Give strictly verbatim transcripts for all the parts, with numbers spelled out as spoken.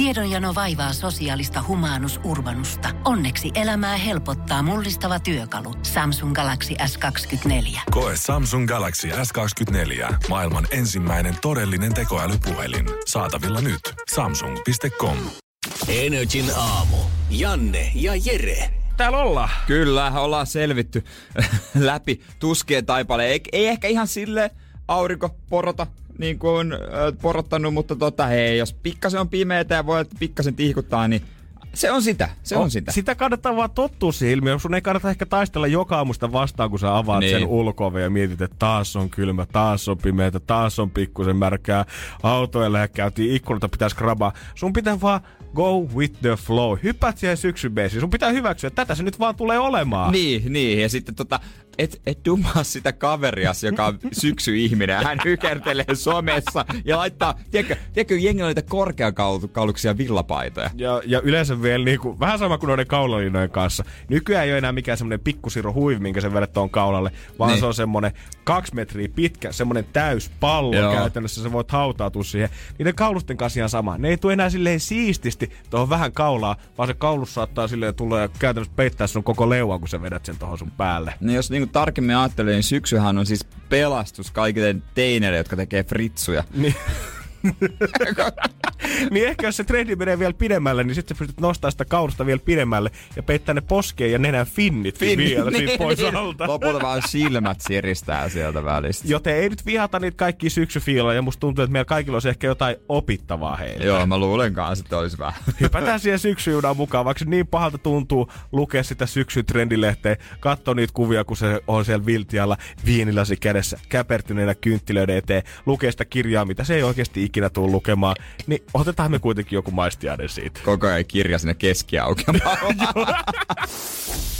Tiedonjano vaivaa sosiaalista humanus urbanusta. Onneksi elämää helpottaa mullistava työkalu. Samsung Galaxy S kaksikymmentäneljä. Koe Samsung Galaxy S kaksikymmentäneljä. Maailman ensimmäinen todellinen tekoälypuhelin. Saatavilla nyt. Samsung piste com. Energin aamu. Janne ja Jere. Täällä ollaan. Kyllä, ollaan selvitty läpi tuskien taipaleen. Ei, ei ehkä ihan silleen aurinko porota, niin kuin oon porottanut, mutta tota, hei, jos pikkasen on pimeätä ja voi pikkasen tihkuttaa, niin se on sitä, se on, on sitä. Sitä kannattaa vaan tottua siihen ilmiöön. Sun ei kannata ehkä taistella joka aamusta vastaan, kun sä avaat niin sen ulko-oven ja mietit, että taas on kylmä, taas on pimeätä, taas on pikkusen märkää. Autoilla ja käytiin ikkunalta, pitäisi grabaa. Sun pitää vaan go with the flow. Hypät siihen syksybeisiin. Sun pitää hyväksyä, että tätä se nyt vaan tulee olemaan. Niin, niin. Ja sitten tota, et, et dumaa sitä kaverias, joka on syksyihminen. Hän hykertelee somessa ja laittaa, tiedätkö, tiedätkö jengillä niitä korkeakauluksia villapaitoja. Ja, ja yleensä vielä niinku, vähän sama kuin noiden kaulalinnojen kanssa. Nykyään ei ole enää mikään semmonen pikkusiro huivi, minkä sen vedät tuon kaulalle, vaan niin se on semmonen kaksi metriä pitkä, semmonen täyspallo. Joo. Käytännössä sä voit hautautua siihen. Niiden kaulusten kanssa ihan sama. Ne ei tule enää silleen siististi tuohon vähän kaulaa, vaan se kaulus saattaa silleen tulla ja käytännössä peittää sun koko leuan, kun sä vedät sen tohon sun päälle. No jos niinku tarkemmin ajattelee, niin syksyhän on siis pelastus kaikille teineille, jotka tekee fritsuja. Niin. Niin ehkä jos se trendi menee vielä pidemmälle, niin sitten pystyt nostamaan sitä kaulusta vielä pidemmälle ja peittää ne poskeen ja nenän finnit Fin- vielä niin, siitä pois niin alta. Lopulta vaan silmät siristää sieltä välistä. Joten ei nyt vihata niitä kaikkia syksyfiiloja, ja musta tuntuu, että meillä kaikilla olisi ehkä jotain opittavaa heille. Joo, mä luulen kanssa, että olisi vähän. Hypätään siihen syksyjunaan mukaan, vaikka niin pahalta tuntuu lukea sitä syksytrendilehteä, katsoa niitä kuvia, kun se on siellä viltialla viinilasi kädessä käpertyneenä kynttilöiden eteen, lukea sitä kirjaa, mitä se ei oikeasti ikinä tule lukemaan, niin otetaan me kuitenkin joku maistiainen siitä. Koko ajan kirja sinne keskiaukemaan.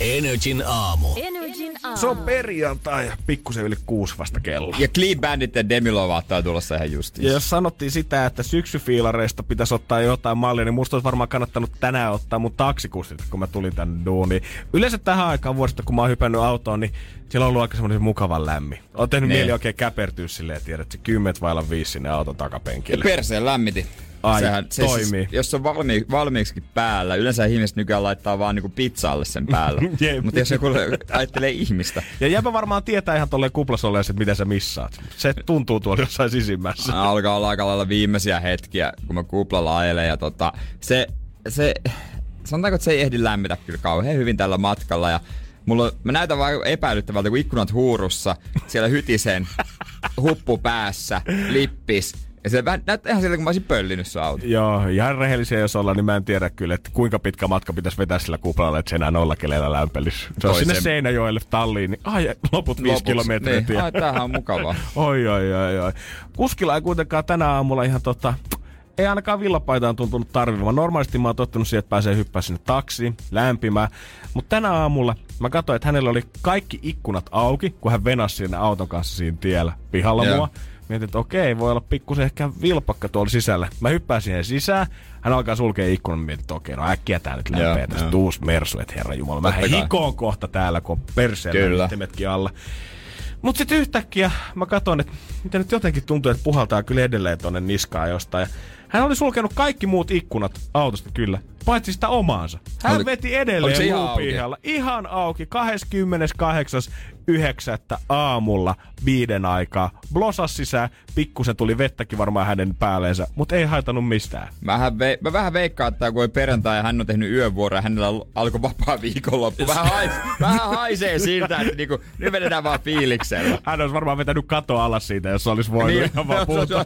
Energin aamu. Energin aamu. Se on perjantai, pikkusen yli kuusi vasta kello. Ja Clean Bandit ja Demi Lovato on tulossa ihan justiin. Ja jos sanottiin sitä, että syksyfiilareista pitäisi ottaa jotain mallia, niin musta olisi varmaan kannattanut tänään ottaa mun taksikustit, kun mä tulin tänne duuniin. Yleensä tähän aikaan vuodesta, kun mä oon hypännyt autoon, niin siellä on ollut aika semmoinen mukavan lämmin. Oon tehnyt ne. mieli oikein käpertyä silleen, tiedätkö, kymmet vailla viisi sinne auton takapenkille. Ja perseen lämmiti. Ai, sehän, se toimii. Siis, jos se on valmi, valmiiksikin päällä, yleensä ihmiset nykyään laittaa vaan niinku pizzalle sen päällä. Mutta jos joku ajattelee ihmistä. Ja jääpä varmaan tietää ihan tolleen kuplasolleen, että mitä sä missaat. Se tuntuu tuolla jossain sisimmässä. Mä alkaa olla aika lailla viimeisiä hetkiä, kun mä kuplalla ajelen. Ja tota, se, se, sanotaanko, että se ei ehdi lämmitä kyllä kauhean hyvin tällä matkalla. Ja mulla, mä näytän vaan epäilyttävältä, kun ikkunat huurussa, siellä hytisen, huppu päässä, lippis. Ja se vähän, näyttää ihan siltä, kun mä olisin pöllinyt sun auto. Joo, ihan rehellisiä jos ollaan, niin mä en tiedä kyllä, että kuinka pitkä matka pitäisi vetää sillä kuplalla, että se enää nollakeleillä lämpelisi. Se on sinne Seinäjoelle talliin, niin ai, loput viisi kilometriä. Niin. Ai, tämähän on mukavaa. Oi, oi, oi, oi. Kuskilla ei kuitenkaan tänä aamulla ihan tota... Ei ainakaan villapaitaan tuntunut tarvimaan. Normaalisti mä oon tottunut siihen, että pääsee hyppää sinne taksiin, lämpimään. Mutta tänä aamulla mä katsoin, että hänellä oli kaikki ikkunat auki, kun hän venasi siinä auton kanssa siinä tiellä pihalla yeah. mua. Mietin, että okei, voi olla pikkusen ehkä vilpakka tuolla sisällä. Mä hyppään siihen sisään, hän alkaa sulkea ikkunan, mietin, että okei, no äkkiä tää nyt lämpee tästä tuus mersu, että herra jumala, mä hikoon kohta täällä, kun on perseellä yhtemetkin alla. Mut sit yhtäkkiä mä katson, että mitä nyt jotenkin tuntuu, että puhaltaa kyllä edelleen tonne niskaan jostain. Hän oli sulkenut kaikki muut ikkunat autosta kyllä, paitsi sitä omaansa. Hän oli, veti edelleen luupihalla. Ihan auki. kahdeskymmeneskahdeksas yhdeksättä aamulla viiden aikaa. Blosas sisään. Pikkusen tuli vettäkin varmaan hänen päälleensä, mutta ei haitanut mistään. Mähän ve- mä vähän veikkaan, että kun ei perjantai ja hän on tehnyt yövuoroja, hänellä alkoi vapaa viikonloppu. Vähän, hais- vähän haisee siltä, että niinku, nyt vedetään vaan fiiliksellä. Hän olisi varmaan vetänyt katoa alas siitä, jos olisi voinut niin, ihan vaan puhutaan.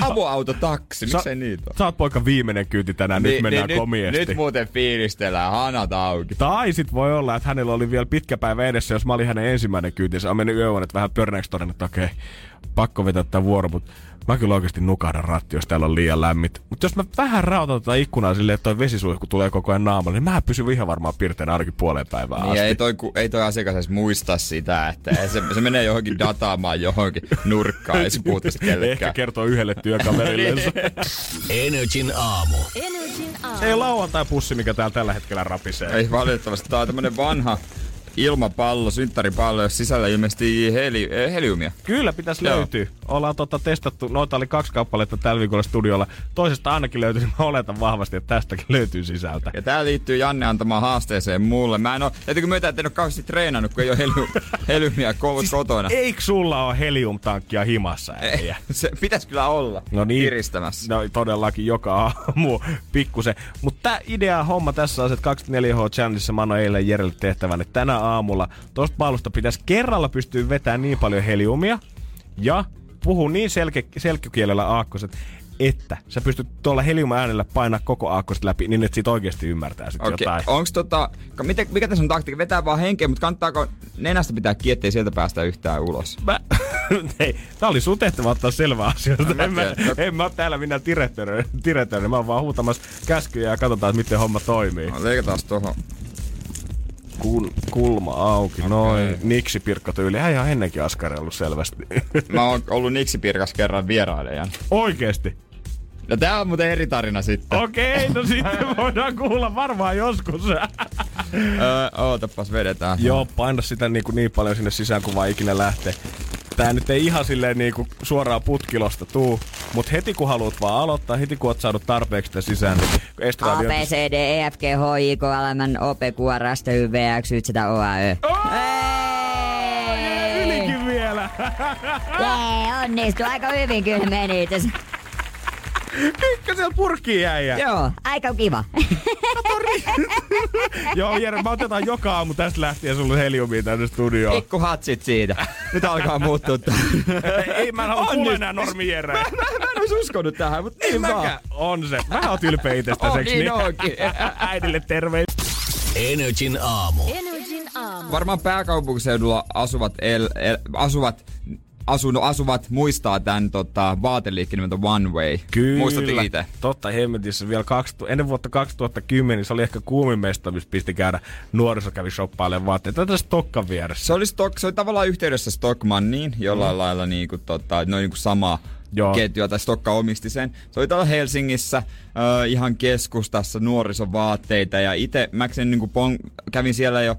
Avoauto taksi. Miksei niitä ole? Sä oot poika viimeinen kyyti tänään, ni, nyt mennään ni, komiesti. Nyt, nyt muuten fiilistellään, hanat auki. Tai sit voi olla, että hänellä oli vielä pitkä päivä edessä, jos mä olin hänen ensimmäinen kyytinsä. On mennyt yövuonet vähän pörnäksi todennut, että okei, okay, pakko vetää tää vuoro, mut mä kyllä oikeesti nukahdan ratti, jos täällä on liian lämmit. Mut jos mä vähän rautan tota ikkunaa silleen, että toi vesisuihku tulee koko ajan naamalla, niin mähän pysyn ihan varmaan pirteänä ainakin puoleen päivään niin, asti. Ei toi, ei toi asiakas edes muista sitä, että se, se menee johonkin dataamaan johonkin nurkkaan, ei se puhuta sitä kellekään. Ehkä kertoo yhdelle työkaverillensa. Energin aamu. Energin aamu. Ei lauantai-pussi, mikä täällä tällä hetkellä rapisee. Ei valitettavasti, tää on tämmönen vanha... Ilmapallo, synttäripallo, jos sisällä ilmeisesti heli, heliumia. Kyllä, pitäisi Joo. löytyä. ollaan tota testattu, noita oli kaksi kappaletta tällä viikolla studiolla. Toisesta ainakin löytyy, mä oletan vahvasti, että tästäkin löytyy sisältä. Ja tää liittyy Janne antamaan haasteeseen mulle. Mä en oo, etkö myötä, et en oo kauheasti treenannut, kun ei oo helium, heliumia siis kotona. Eikö sulla oo heliumtankkia himassa? Ei, se pitäis kyllä olla. No niin. Kiristämässä. No todellakin joka aamu pikkusen. Mut tää idea homma tässä on se, että kaksikymmentäneljä tuntia Channelissa mä annoin eilen Jerelle tehtävän, että tänä aamulla tosta paalusta pitäis kerralla pystyy vetämään niin paljon heliumia ja puhuu niin selke- selkkikielellä aakkoset, että sä pystyt tuolla heliumäänellä painaa koko aakkoset läpi, niin että siitä oikeasti ymmärtää sit okay. jotain. Onks tota, mitä, mikä tässä on taktiikka? Vetää vaan henkeä, mutta kannattaako nenästä pitää kiinni, ettei sieltä päästä yhtään ulos? Mä, ei, tää oli sun tehtävä ottaa selvää asioita. No, en, mä, en mä oo täällä minä tirettöinen, mä oon vaan huutamassa käskyjä ja katsotaan, miten homma toimii. No, leikataan tohon. Kun, kulma auki, okay. Noin. Niksipirkka tyyli. Hän ihan ennenkin askarellut selvästi. Mä oon ollut Niksipirkas kerran vierailejan. Oikeesti? No tää on muuten eri tarina sitten. Okei, okay, no sitten voidaan kuulla varmaan joskus. öö, ootapas vedetään. Joo, paina sitä niin, niin paljon sinne sisään kuin vaan ikinä lähtee. Tää nyt ei ihan silleen niin kuin suoraan putkilosta tuu, mut heti kun haluat vaan aloittaa, heti kun oot saanut tarpeeksi sitä sisään, niin A, B, C, D, E, F, G, H, I, K, L, M, O, P, Q, R, S, T, Y, V, X, Y, Z, O, A, Ö. Jee, ylikin vielä! Jee, onnistu aika hyvin kyllä meni tässä. Ykkösellä purkkiin jäi. Joo, aika kiva. Joo, Jere, mä otetaan joka aamu tästä lähtien sulle heliumia tänne studioon. Pikku hatsit siitä. Nyt alkaa muuttua. Ei, mä en halua kuulla enää normi Jere. Mä, mä, mä en ois uskonut tähän, mutta niin vaan. On se. Mä oot ylpeä itsestäseksi. On niin onkin. Äidille terveys. Energin aamu. Energin aamu. Varmaan pääkaupunkiseudulla asuvat... El, el, asuvat Asunut, asuvat muistaa tämän tota, vaateliikkeen nimeltä One Way. Kyllä. Muistatko itse? Totta hemmetissä. Vielä kaksituhatta, ennen vuotta kaksituhattakymmenen se oli ehkä kuumin mesta, missä pisti käydä nuoriso kävi shoppailemaan vaatteita. Tätä Stokkan vieressä. Se oli, Stok, se oli tavallaan yhteydessä Stockmanniin, jollain mm. lailla niin kuin, tota, noin niin kuin sama ketjua, tai Stokka omisti sen. Se oli täällä Helsingissä äh, ihan keskustassa nuorisovaatteita ja itse mäksen niin kuin pong- kävin siellä jo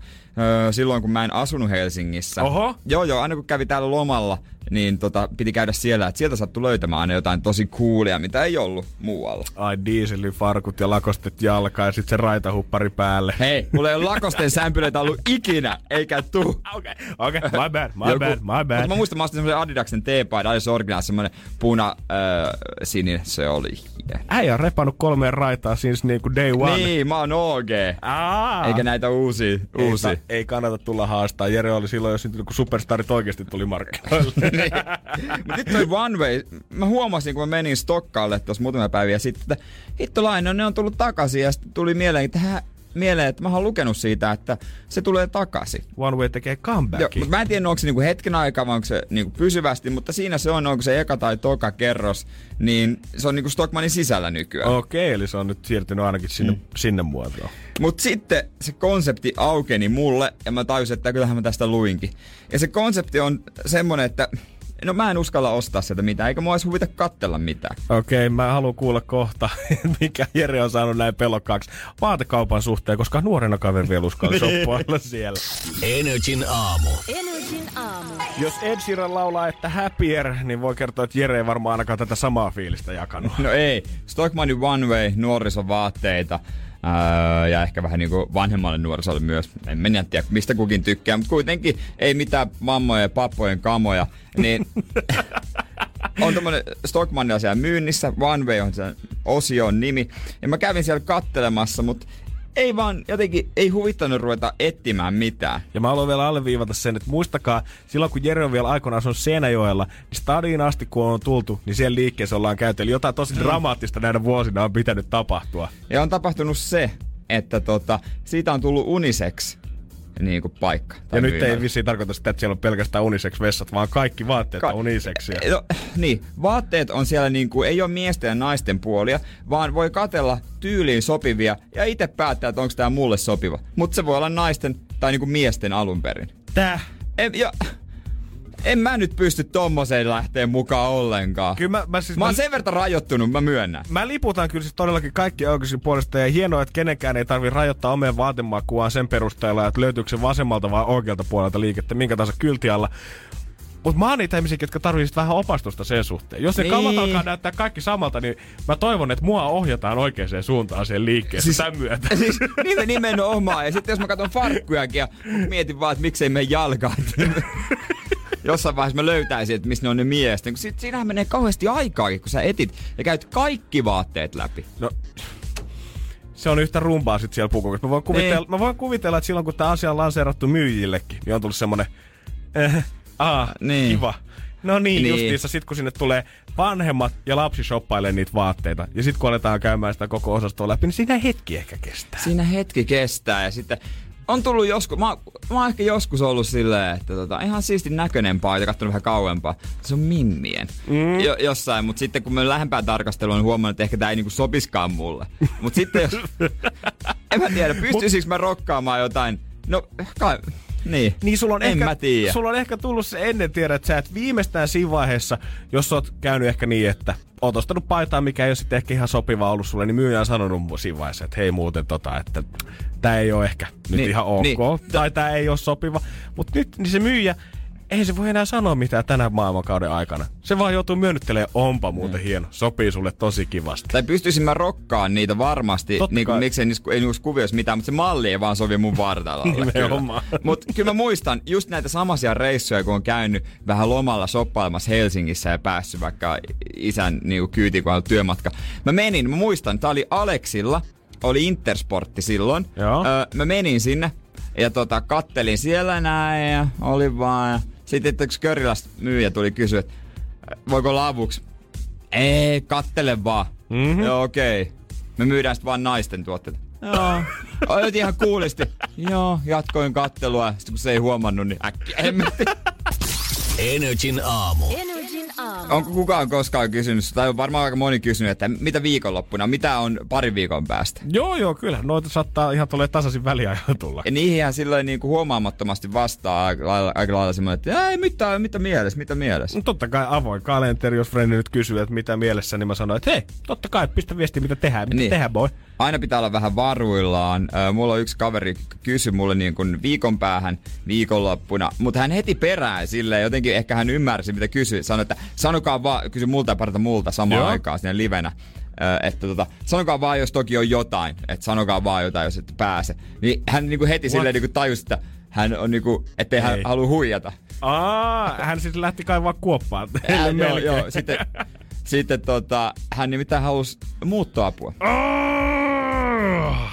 silloin, kun mä en asunut Helsingissä. Oho. Joo, joo, aina kun kävi täällä lomalla, niin tota, piti käydä siellä, että sieltä sattui löytämään aina jotain tosi coolia, mitä ei ollut muualla. Ai, dieselifarkut ja lakostet jalka ja sit se raitahuppari päälle. Hei, mulla ei ole lakosten sämpylöitä ollut ikinä, eikä tuu. Okei, okay, okay, my bad, my Joku, bad, my bad. Mutta mä muistan, mä astin semmosen Adidaksen teepaidan, Adidas Original, semmonen puna äh, sininen se oli. Äijä on repannut kolmeen raitaa siis niinku day one. Niin, mä oon O G. Aa. Eikä näitä uusia, uusia. Eita. Ei kannata tulla haastaa. Jere oli silloin, jos kun superstarit oikeasti tuli markkinoille. Niin. Mut nyt toi One Way, mä huomasin, kun mä menin Stokkaalle tuossa muutama päivä sitten, että hittolainen, ne on tullut takaisin ja sitten tuli mieleen, että hä? Mieleen, että mä oon lukenut siitä, että se tulee takaisin. One Way tekee comebackin. Joo, mä en tiedä, onko se niinku hetken aikaa vai onko se niinku pysyvästi, mutta siinä se on, onko se eka tai toka kerros, niin se on niinku Stockmannin sisällä nykyään. Okei, eli se on nyt siirtynyt ainakin sinne, mm. sinne muotoon. Mut sitten se konsepti aukeni mulle ja mä tajusin, että kyllähän mä tästä luinkin. Ja se konsepti on semmonen, että no mä en uskalla ostaa sieltä mitään, eikä mua edes huvita katsella mitään. Okei, okay, mä haluan kuulla kohta, mikä Jere on saanut näin pelokkaaksi vaatekaupan suhteen, koska nuorena kaveri vielä uskalli shoppailla siellä. Energin aamu. Energin aamu. Jos Ed Sheeran laulaa, että happier, niin voi kertoa, että Jere ei varmaan ainakaan tätä samaa fiilistä jakanut. No ei. Stockmannin One Way, nuorisovaatteita. Öö, ja ehkä vähän niinku vanhemmalle nuorisolle myös. En mennä tiedä, mistä kukin tykkää, mutta kuitenkin ei mitään mammoja ja pappojen kamoja. Niin on tommonen Stockmannia siellä myynnissä, One Way on sen osion nimi. Ja mä kävin siellä kattelemassa, mutta ei vaan jotenkin, ei huvittanut ruveta etsimään mitään. Ja mä haluan vielä alleviivata sen, että muistakaa, silloin kun Jere on vielä aikoinaan asunut Seinäjoella, niin stadiin asti kun on tultu, niin siellä liikkeessä ollaan käyty. Eli jotain tosi dramaattista näinä vuosina on pitänyt tapahtua. Ja on tapahtunut se, että tota, siitä on tullut uniseksi niin kuin paikka. Ja nyt ei vissiin tarkoita sitä, että siellä on pelkästään unisex-vessat, vaan kaikki vaatteet Ka- on uniseksia. No, niin, vaatteet on siellä niin kuin, ei ole miesten ja naisten puolia, vaan voi katella tyyliin sopivia ja itse päättää, että onko tämä mulle sopiva. Mutta se voi olla naisten tai niin kuin miesten alun perin. Tää? En, ja, en mä nyt pysty tommoseen lähteä mukaan ollenkaan. Kyllä mä, mä, siis mä oon mä... sen verran rajoittunut, mä myönnän. Mä liputan kyllä siis todellakin kaikki oikeuksien puolesta. Ja hienoa, että kenenkään ei tarvitse rajoittaa omien vaatemakuaan sen perusteella, että löytyykö se vasemmalta vai oikealta puolelta liikettä minkä tahansa kyltialla. Mutta mä oon niitä ihmisiä, jotka tarvitsevat vähän opastusta sen suhteen. Jos ne niin. kamat alkaa näyttää kaikki samalta, niin mä toivon, että mua ohjataan oikeaan suuntaan siihen liikkeeseen siis, tämän myötä. Siis niitä nimenomaan. Ja sitten jos mä katson farkkujakin ja mietin vaan, että miksei mene jalkaan. Jossain vaiheessa mä löytäisin, että missä ne on ne miestä. Sit siinähän menee kauheasti aikaakin, kun sä etit ja käyt kaikki vaatteet läpi. No. Se on yhtä rumpaa sit siellä pukukossa. Mä voin kuvitella, mä voin kuvitella, että silloin kun tää asia on lanseerattu myyjillekin, niin on tullut semmonen, äh, ah, niin. kiva. No niin, niin. justiinsa sit kun sinne tulee vanhemmat ja lapsi shoppailee niitä vaatteita, ja sit kun aletaan käymään sitä koko osastoa läpi, niin siinä hetki ehkä kestää. Siinä hetki kestää, ja sitten on tullut joskus, mä, mä oon ehkä joskus ollut silleen, että tota, ihan siisti näköinen paita, kattonut vähän kauempaa. Se on mimmien mm. jo, jossain, mutta sitten kun mä lähempään tarkasteluun, niin huomannut, että ehkä tää ei niinku sopiskaan mulle. Mut sitten jos, en mä tiedä, pystyisikö mä rokkaamaan jotain, no kai, niin, niin sulla on en ehkä, mä tiedä. Sulla on ehkä tullut se ennen tiedä, että sä et viimeistään siinä vaiheessa, jos sä oot käynyt ehkä niin, että oot ostanut paitaa, mikä ei ole sitten ehkä ihan sopiva ollut sulle, niin myyjä on sanonut mun siinä vaiheessa, että hei muuten tota, että tää ei oo ehkä nyt niin, ihan ok, niin, tai tää ei oo sopiva. Mut nyt niin se myyjä, ei se voi enää sanoa mitään tänä maailmankauden aikana. Se vaan joutuu myönnyttelemään, onpa muuten mm. hieno, sopii sulle tosi kivasti. Tai pystyisin mä rokkaan niitä varmasti, niin kuin, miksei niissä, ei niissä kuvioissa mitään, mutta se malli ei vaan sovi mun vartalalle. Nimenomaan. Kyllä. Mut kyllä mä muistan just näitä samaisia reissuja, kun on käynyt vähän lomalla shoppailemassa Helsingissä ja päässyt vaikka isän niin kyytiin, kun on ollut työmatka. Mä menin, mä muistan, tää oli Aleksilla, oli Intersportti silloin. Joo. Öö, mä menin sinne ja tota, kattelin siellä näin ja oli vaan. Sitten yksi Körilästä myyjä tuli kysyä, että voiko olla avuksi? Ei, kattele vaan. Mm-hmm. Joo, okei. Okay. Me myydään sitten vaan naisten tuotteita. Joo. Olet ihan kuulisti. Joo, jatkoin kattelua ja sitten kun se ei huomannut, niin äkkiä hemmetti. Energin aamu. Energin aamu. Onko kukaan koskaan kysynyt, tai on varmaan aika moni kysynyt, että mitä viikonloppuna, mitä on parin viikon päästä? Joo, joo, kyllä. Noita saattaa ihan tulee tasaisin väliajalla tulla. Ja niihin silloin niin kuin huomaamattomasti vastaa aika lailla, aika lailla semmoinen, että ei, mitä, mitä mielessä, mitä mielessä. No totta kai avoin kalenteri, jos frendi nyt kysyy, että mitä mielessä, niin mä sanoin, että hei, totta kai, pistä viestiä, mitä tehdään, mitä niin. tehdään, boy. Aina pitää olla vähän varuillaan. Mulla on yksi kaveri kysyi mulle niin kuin viikon päähän viikonloppuna, mutta hän heti perään silleen jotenkin. Ehkä hän ymmärsi, mitä kysyi. Sanoi, että sanokaa vaan, kysy multa ja parta multa samaan Joo. aikaan siinä livenä. Ö, että tota, sanokaa vaan, jos toki on jotain. Että sanokaa vaan jotain, jos et pääse. Niin hän niinku heti What? silleen niinku tajusi, että hän on niinku, ettei Hei. hän halua huijata. Aa, hän sitten lähti kaivaa kuoppaan. Hän, joo, joo. Sitten, sitten tota, hän nimittäin halusi muuttoapua. Oh!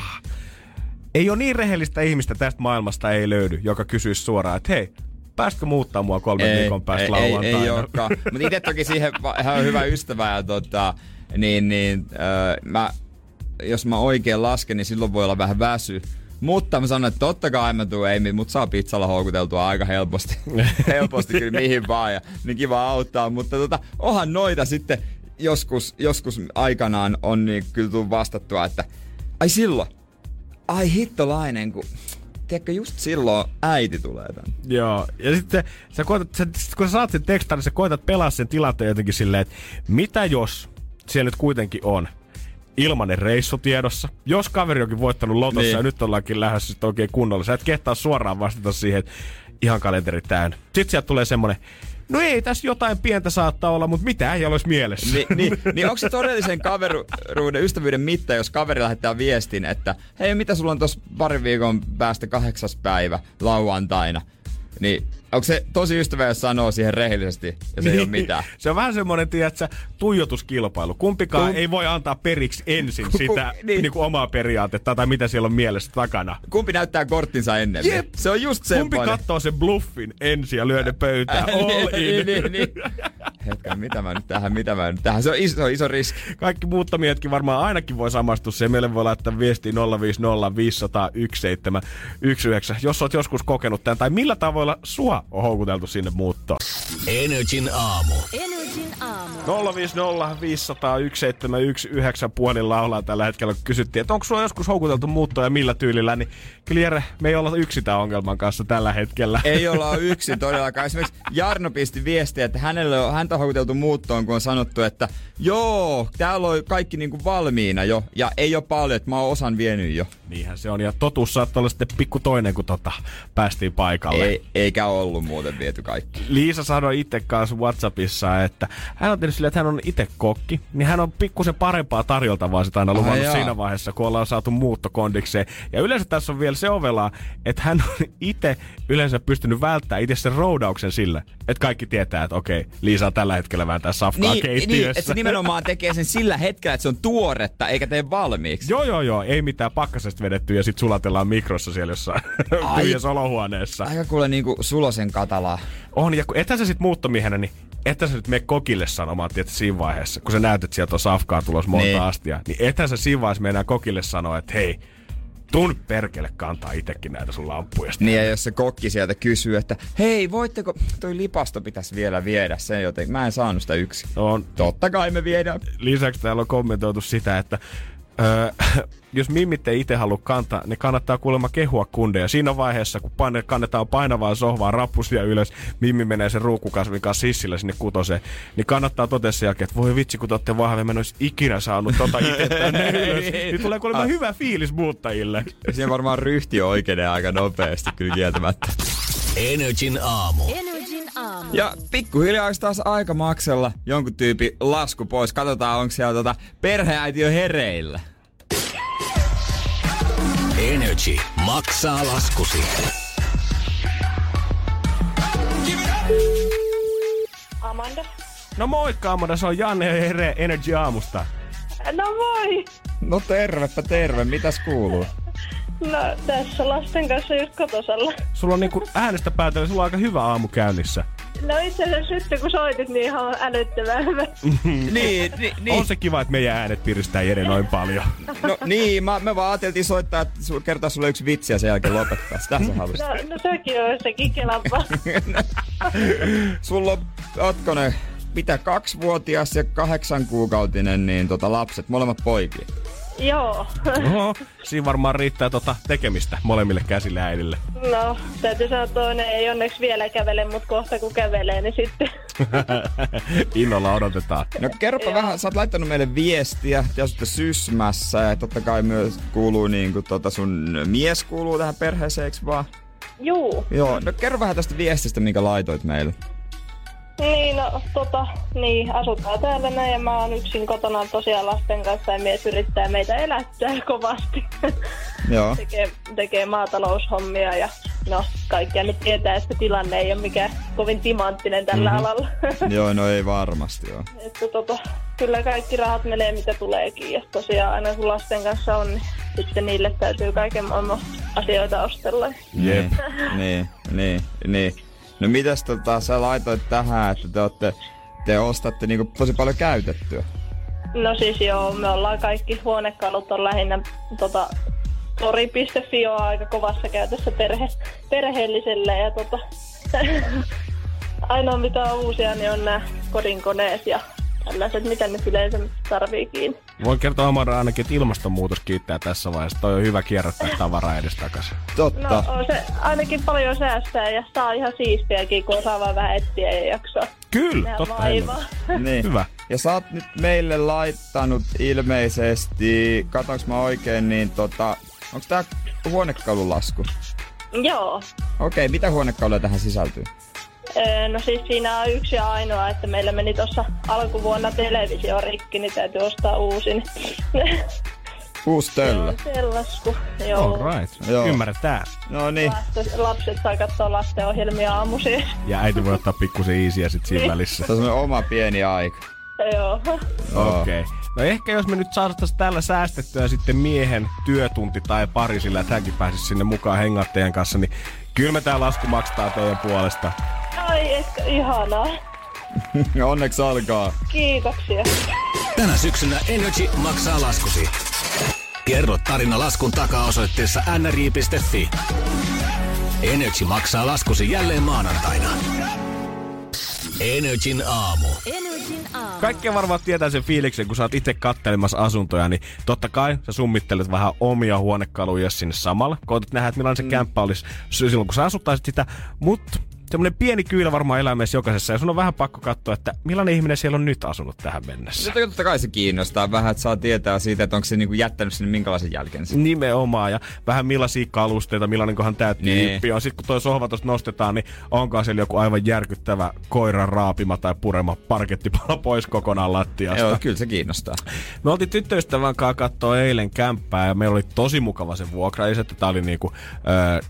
Ei ole niin rehellistä ihmistä tästä maailmasta ei löydy, joka kysyisi suoraan, että hei. Päästkö muuttaa mua kolmen ei, viikon päästä lauantaina? Ei, ei olekaan. Mutta itse toki siihen hän on hyvä ystävä. Ja tota, niin, niin, öö, mä, jos mä oikein lasken, niin silloin voi olla vähän väsy. Mutta mä sanon, että totta kai mä tuun, ei, mutta saa pizzalla houkuteltua aika helposti. helposti kyllä mihin vaan. Ja, niin kiva auttaa. Mutta tota, onhan noita sitten joskus, joskus aikanaan on niin, kyllä tullut vastattua, että ai silloin, ai hittolainen, kun... Tiedätkö, just silloin äiti tulee tän. Joo, ja sitten sä koetat, sä, sit kun sä saat sen tekstaan, niin sä koetat pelaa sen tilanteen jotenkin silleen, että mitä jos siellä nyt kuitenkin on ilmanen reissu tiedossa, jos kaveri onkin voittanut lotossa niin. ja nyt ollaankin lähdössä sitten oikein kunnolla, sä et kehtaa suoraan vastata siihen, että ihan kalenteri täynnä. Sitten sieltä tulee semmonen, no ei tässä jotain pientä saattaa olla, mutta mitä ei olisi mielessä. Ni, niin, niin onko se todellisen kaveruuden, ystävyyden mitta, jos kaveri lähettää viestin, että hei mitä sulla on tossa pari viikon päästä kahdeksas päivä lauantaina. Niin onko se tosi ystävä, jos sanoo siihen rehellisesti ja se niin, ei ole mitään? Se on vähän semmoinen, tiedätkö, tuijotuskilpailu. Kumpikaan Kump... ei voi antaa periksi ensin sitä Kump... niin. Niin kuin omaa periaatetta tai mitä siellä on mielessä takana. Kumpi näyttää korttinsa ennen? Jep. Se on just semmoinen. Kumpi katsoo sen bluffin ensin ja lyö ne pöytään? All in. niin, niin. Hetkään, mitä mä nyt tähän, mitä mä nyt tähän. Se on iso, iso riski. Kaikki muuttamietkin varmaan ainakin voi samastua siihen. Meille voi laittaa viestiä nolla viisi nolla viisi nolla yksi seitsemän yksi yhdeksän, jos oot joskus kokenut tämän tai millä tavoilla sua on houkuteltu sinne muuttoon. Energin aamu. Energin aamu. nolla viisi nolla viisi nolla yksi seitsemän yksi yhdeksän puolilla ollaan tällä hetkellä, kun kysyttiin, että onko sua joskus houkuteltu muuttoon ja millä tyylillä, niin kyllä Jere, me ei olla yksi tämän ongelman kanssa tällä hetkellä. Ei olla yksi todellakaan. Esimerkiksi Jarno pisti viestiä, että hänelle on, häntä on houkuteltu muuttoon, kun on sanottu, että joo, täällä on kaikki niin kuin valmiina jo ja ei ole paljon, että mä oon osan vienyt jo. Niinhän se on, ja totuus saattaa olla sitten pikku toinen, kun tota, päästiin paikalle. Ei, eikä ollut muuten viety kaikki. Liisa sanoi itse kanssa WhatsAppissa, että hän on tehnyt silleen, että hän on itse kokki, niin hän on pikkusen parempaa tarjoltavaa sitä aina luvannut siinä vaiheessa, kun ollaan saatu muuttokondikseen. Ja yleensä tässä on vielä se ovelaa, että hän on itse yleensä pystynyt välttämään itse sen roudauksen sillä, että kaikki tietää, että okei, Liisa on tällä hetkellä vähän tässä safkaa niin, keittiössä. Niin, että se nimenomaan tekee sen sillä hetkellä, että se on tuoretta, eikä tee valmiiksi. Joo, joo, joo, ei mitään pakkasesta vedetty ja sit sulatellaan mikrossa siellä jossain tyhjässä olohuoneessa. Aika kuule niinku sulosen katalaa. On, ja kun etän sä sit muuttomiehenä, niin etän sä nyt mene kokille sanomaan, että siinä vaiheessa, kun sä näytät sieltä on safkaa tulos monta ne. Astia, niin etän sä siinä vaiheessa mennään kokille sanoa, että hei, tun perkele kantaa itekin näitä sun lamppuja. Niin, ja jos se kokki sieltä kysyy, että hei, voitteko, toi lipasto pitäisi vielä viedä sen jotenkin, mä en saanut sitä yksi. On. Totta kai me viedään. Lisäksi täällä on kommentoitu sitä, että Öö, jos mimmit ei itse halua kantaa, niin kannattaa kuulemma kehua kundeja. Siinä vaiheessa, kun kannetaan painavaa sohvaa, rappusia ylös, mimmi menee sen ruukukasvin kanssa sissillä sinne kutoseen, niin kannattaa totea sen jälkeen, että voi vitsi, kun te olette vahvemmin, en olisi ikinä saanut tota itse tänne ylös. Niin tulee kuulemma ah. hyvä fiilis muuttajille. Siinä varmaan ryhti oikeenee aika nopeasti, kyllä kieltämättä. Energin aamu. Aamu. Ja pikkuhiljaa olisi taas aika maksella jonkun tyypin lasku pois. Katsotaan, onko siellä tota perheäiti jo hereillä. Energy maksaa laskusi. Amanda. No moikka Amanda, se on Janne ja Jere Energy aamusta. No moi. No tervepä terve, mitäs kuuluu? No tässä lasten kanssa just kotosalla. Sulla on niinku äänestä päätellä, sulla on aika hyvä aamu käynnissä. No itse asiassa nyt kun soitit, niin ihan älyttömän hyvä. niin, ni, ni. On se kiva, että meidän äänet piristää Jere noin paljon. No niin, mä, me vaan ajateltiin soittaa, että kertaa sulle yksi vitsi ja sen jälkeen lopettaa. Sitä sä halusit. No, no sekin on sekin kelapaa. Sulla on, ootko ne, mitä, kaksivuotias ja kahdeksankuukautinen niin, tota, lapset, molemmat poikia? Joo. Oho, siinä varmaan riittää tota tekemistä molemmille käsille äidille. No, täytyy sanoa, toinen ei onneksi vielä kävele, mutta kohta kun kävelee, niin sitten. Innolla odotetaan. No kerropa vähän, sä oot laittanut meille viestiä, te asutte Sysmässä ja totta kai myös kuuluu niin kuin tota sun mies kuuluu tähän perheeseen, eikö vaan? Juu. Joo, no kerro vähän tästä viestistä, minkä laitoit meille. Niin, no tota, niin, asutaan täällä näin ja mä oon yksin kotona tosiaan lasten kanssa ja mies yrittää meitä elättää kovasti. Joo. Tekee, tekee maataloushommia ja no, kaikkia nyt tietää, että tilanne ei ole mikään kovin timanttinen tällä mm-hmm. alalla. Joo, no ei varmasti joo. Että tota, kyllä kaikki rahat menee mitä tuleekin ja tosiaan aina kun lasten kanssa on, niin sitten niille täytyy kaiken maailman asioita ostella. Jep, niin, niin, niin. No mitäs tota, sä laitoit tähän, että te, ootte, te ostatte niinku tosi paljon käytettyä? No siis joo, me ollaan kaikki huonekalut on lähinnä tota, tori piste fi on aika kovassa käytössä perhe, perheelliselle ja tota, ainoa mitä on uusia niin on nämä kodinkoneet ja tällaiset, mitä ne yleensä tarvii kiinni. Voin kertoa Amara ainakin, että ilmastonmuutos kiittää tässä vaiheessa. Toi on hyvä kierrättää tavaraa edes takaisin. Totta. No se ainakin paljon säästää ja saa ihan siistiäkin, kun saa vaan vähän etsiä ja jaksaa. Kyllä, ja totta. Niin. Hyvä. Ja sä oot nyt meille laittanut ilmeisesti, katsonko mä oikein, niin tota, onko tää huonekalulasku? Joo. Okei, okay, mitä huonekaluja tähän sisältyy? No siis siinä on yksi ja ainoa, että meillä meni tuossa alkuvuonna televisio rikki, niin täytyy ostaa uusin. Uusi töllä. Sellasku, joo. All right, joo. Ymmärretään. No niin. Lapset, lapset saa katsoa lastenohjelmia aamuisin. Ja äiti voi ottaa pikkusen iisiä sit siinä välissä. Tässä on oma pieni aika. Joo. Okei. Okay. No ehkä jos me nyt saataisiin tällä säästettyä sitten miehen työtunti tai pari sillä, että hänkin pääsisi sinne mukaan hengaatteen kanssa, niin kyllä me tää lasku maksetaan teidän puolesta. Ai, etkä, ihanaa. Onneksi alkaa. Kiitoksia. Tänä syksynä Energy maksaa laskusi. Kerro tarina laskun takaa osoitteessa n r i piste f i. Energy maksaa laskusi jälleen maanantaina. Energin aamu. Energin aamu. Kaikki varmaan tietää sen fiiliksen, kun sä oot itse kattelemassa asuntoja, niin totta kai sä summittelet vähän omia huonekaluja sinne samalla. Koetat nähdä, että millainen se mm. kämppä olisi silloin, kun sä asuttaisit sitä, mut semmoinen pieni kyylä varmaan elää meissä jokaisessa, ja sun on vähän pakko katsoa, että millainen ihminen siellä on nyt asunut tähän mennessä. Nyt totta kai se kiinnostaa vähän, että saa tietää siitä, että onko se niinku jättänyt sinne minkälaisen jälkeen. Nimenomaan, ja vähän millaisia kalusteita, millainenkohan tää tyyppi on. Sitten kun toi sohva tuosta nostetaan, niin onkaan siellä joku aivan järkyttävä koiran raapima tai purema parkettipala pois kokonaan lattiasta. Joo, kyllä se kiinnostaa. Me oltiin tyttöystävän kanssa katsoa eilen kämppää, ja meillä oli tosi mukava se vuokra. Eli tää oli niinku, äh,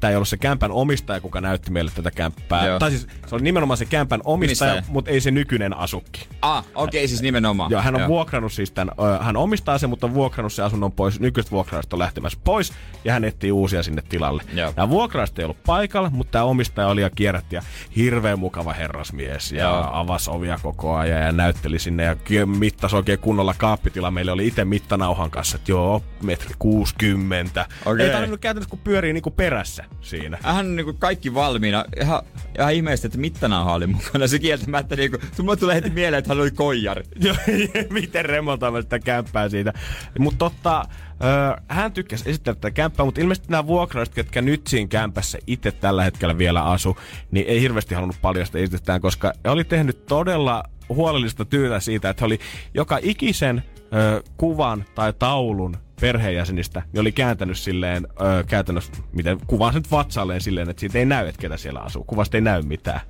tää ei ollut se kämpän omistaja, kuka näytti meille tätä kämppää. Joo. Tai siis se on nimenomaan se kämpän omistaja, mutta ei se nykyinen asukki. Ah, okei, okay, siis nimenomaan. Joo, hän on Joo. vuokrannut siis tämän, hän omistaa sen, mutta on vuokrannut sen asunnon pois. Nykyiset vuokralaiset on lähtemässä pois ja hän etsii uusia sinne tilalle. Joo. Nämä vuokralaiset ei ollut paikalla, mutta tämä omistaja oli ja kierrätti ja hirveän mukava herrasmies. Ja Joo. avasi ovia koko ajan ja näytteli sinne ja mittasi oikein kunnolla kaappitila. Meillä oli itse mittanauhan kanssa, että joo, metri kuusikymmentä. Okay. Ei tarvinnut käytännössä, kun pyörii niinku perässä siinä. Hän on niinku kaikki valmiina. Ihan... Ihan ihmeistä, että mittanauha oli mukana. Se kieltämättä niinku, mulle tulee heti mieleen, että hän oli koijari. Joo, miten remontoimme sitä kämppää siitä. Mutta totta, öö, hän tykkäsi esittää tätä kämppää, mutta ilmeisesti nämä vuokralaiset, jotka nyt siinä kämpässä itse tällä hetkellä vielä asu, niin ei hirveästi halunnut paljastaa itsetään, koska he oli tehnyt todella huolellista työtä siitä, että he oli joka ikisen öö, kuvan tai taulun perheenjäsenistä, niin oli kääntänyt silleen, öö, käytännössä, miten, kuvaan sen nyt vatsalleen silleen, että siitä ei näy, että ketä siellä asuu. Kuvasta ei näy mitään.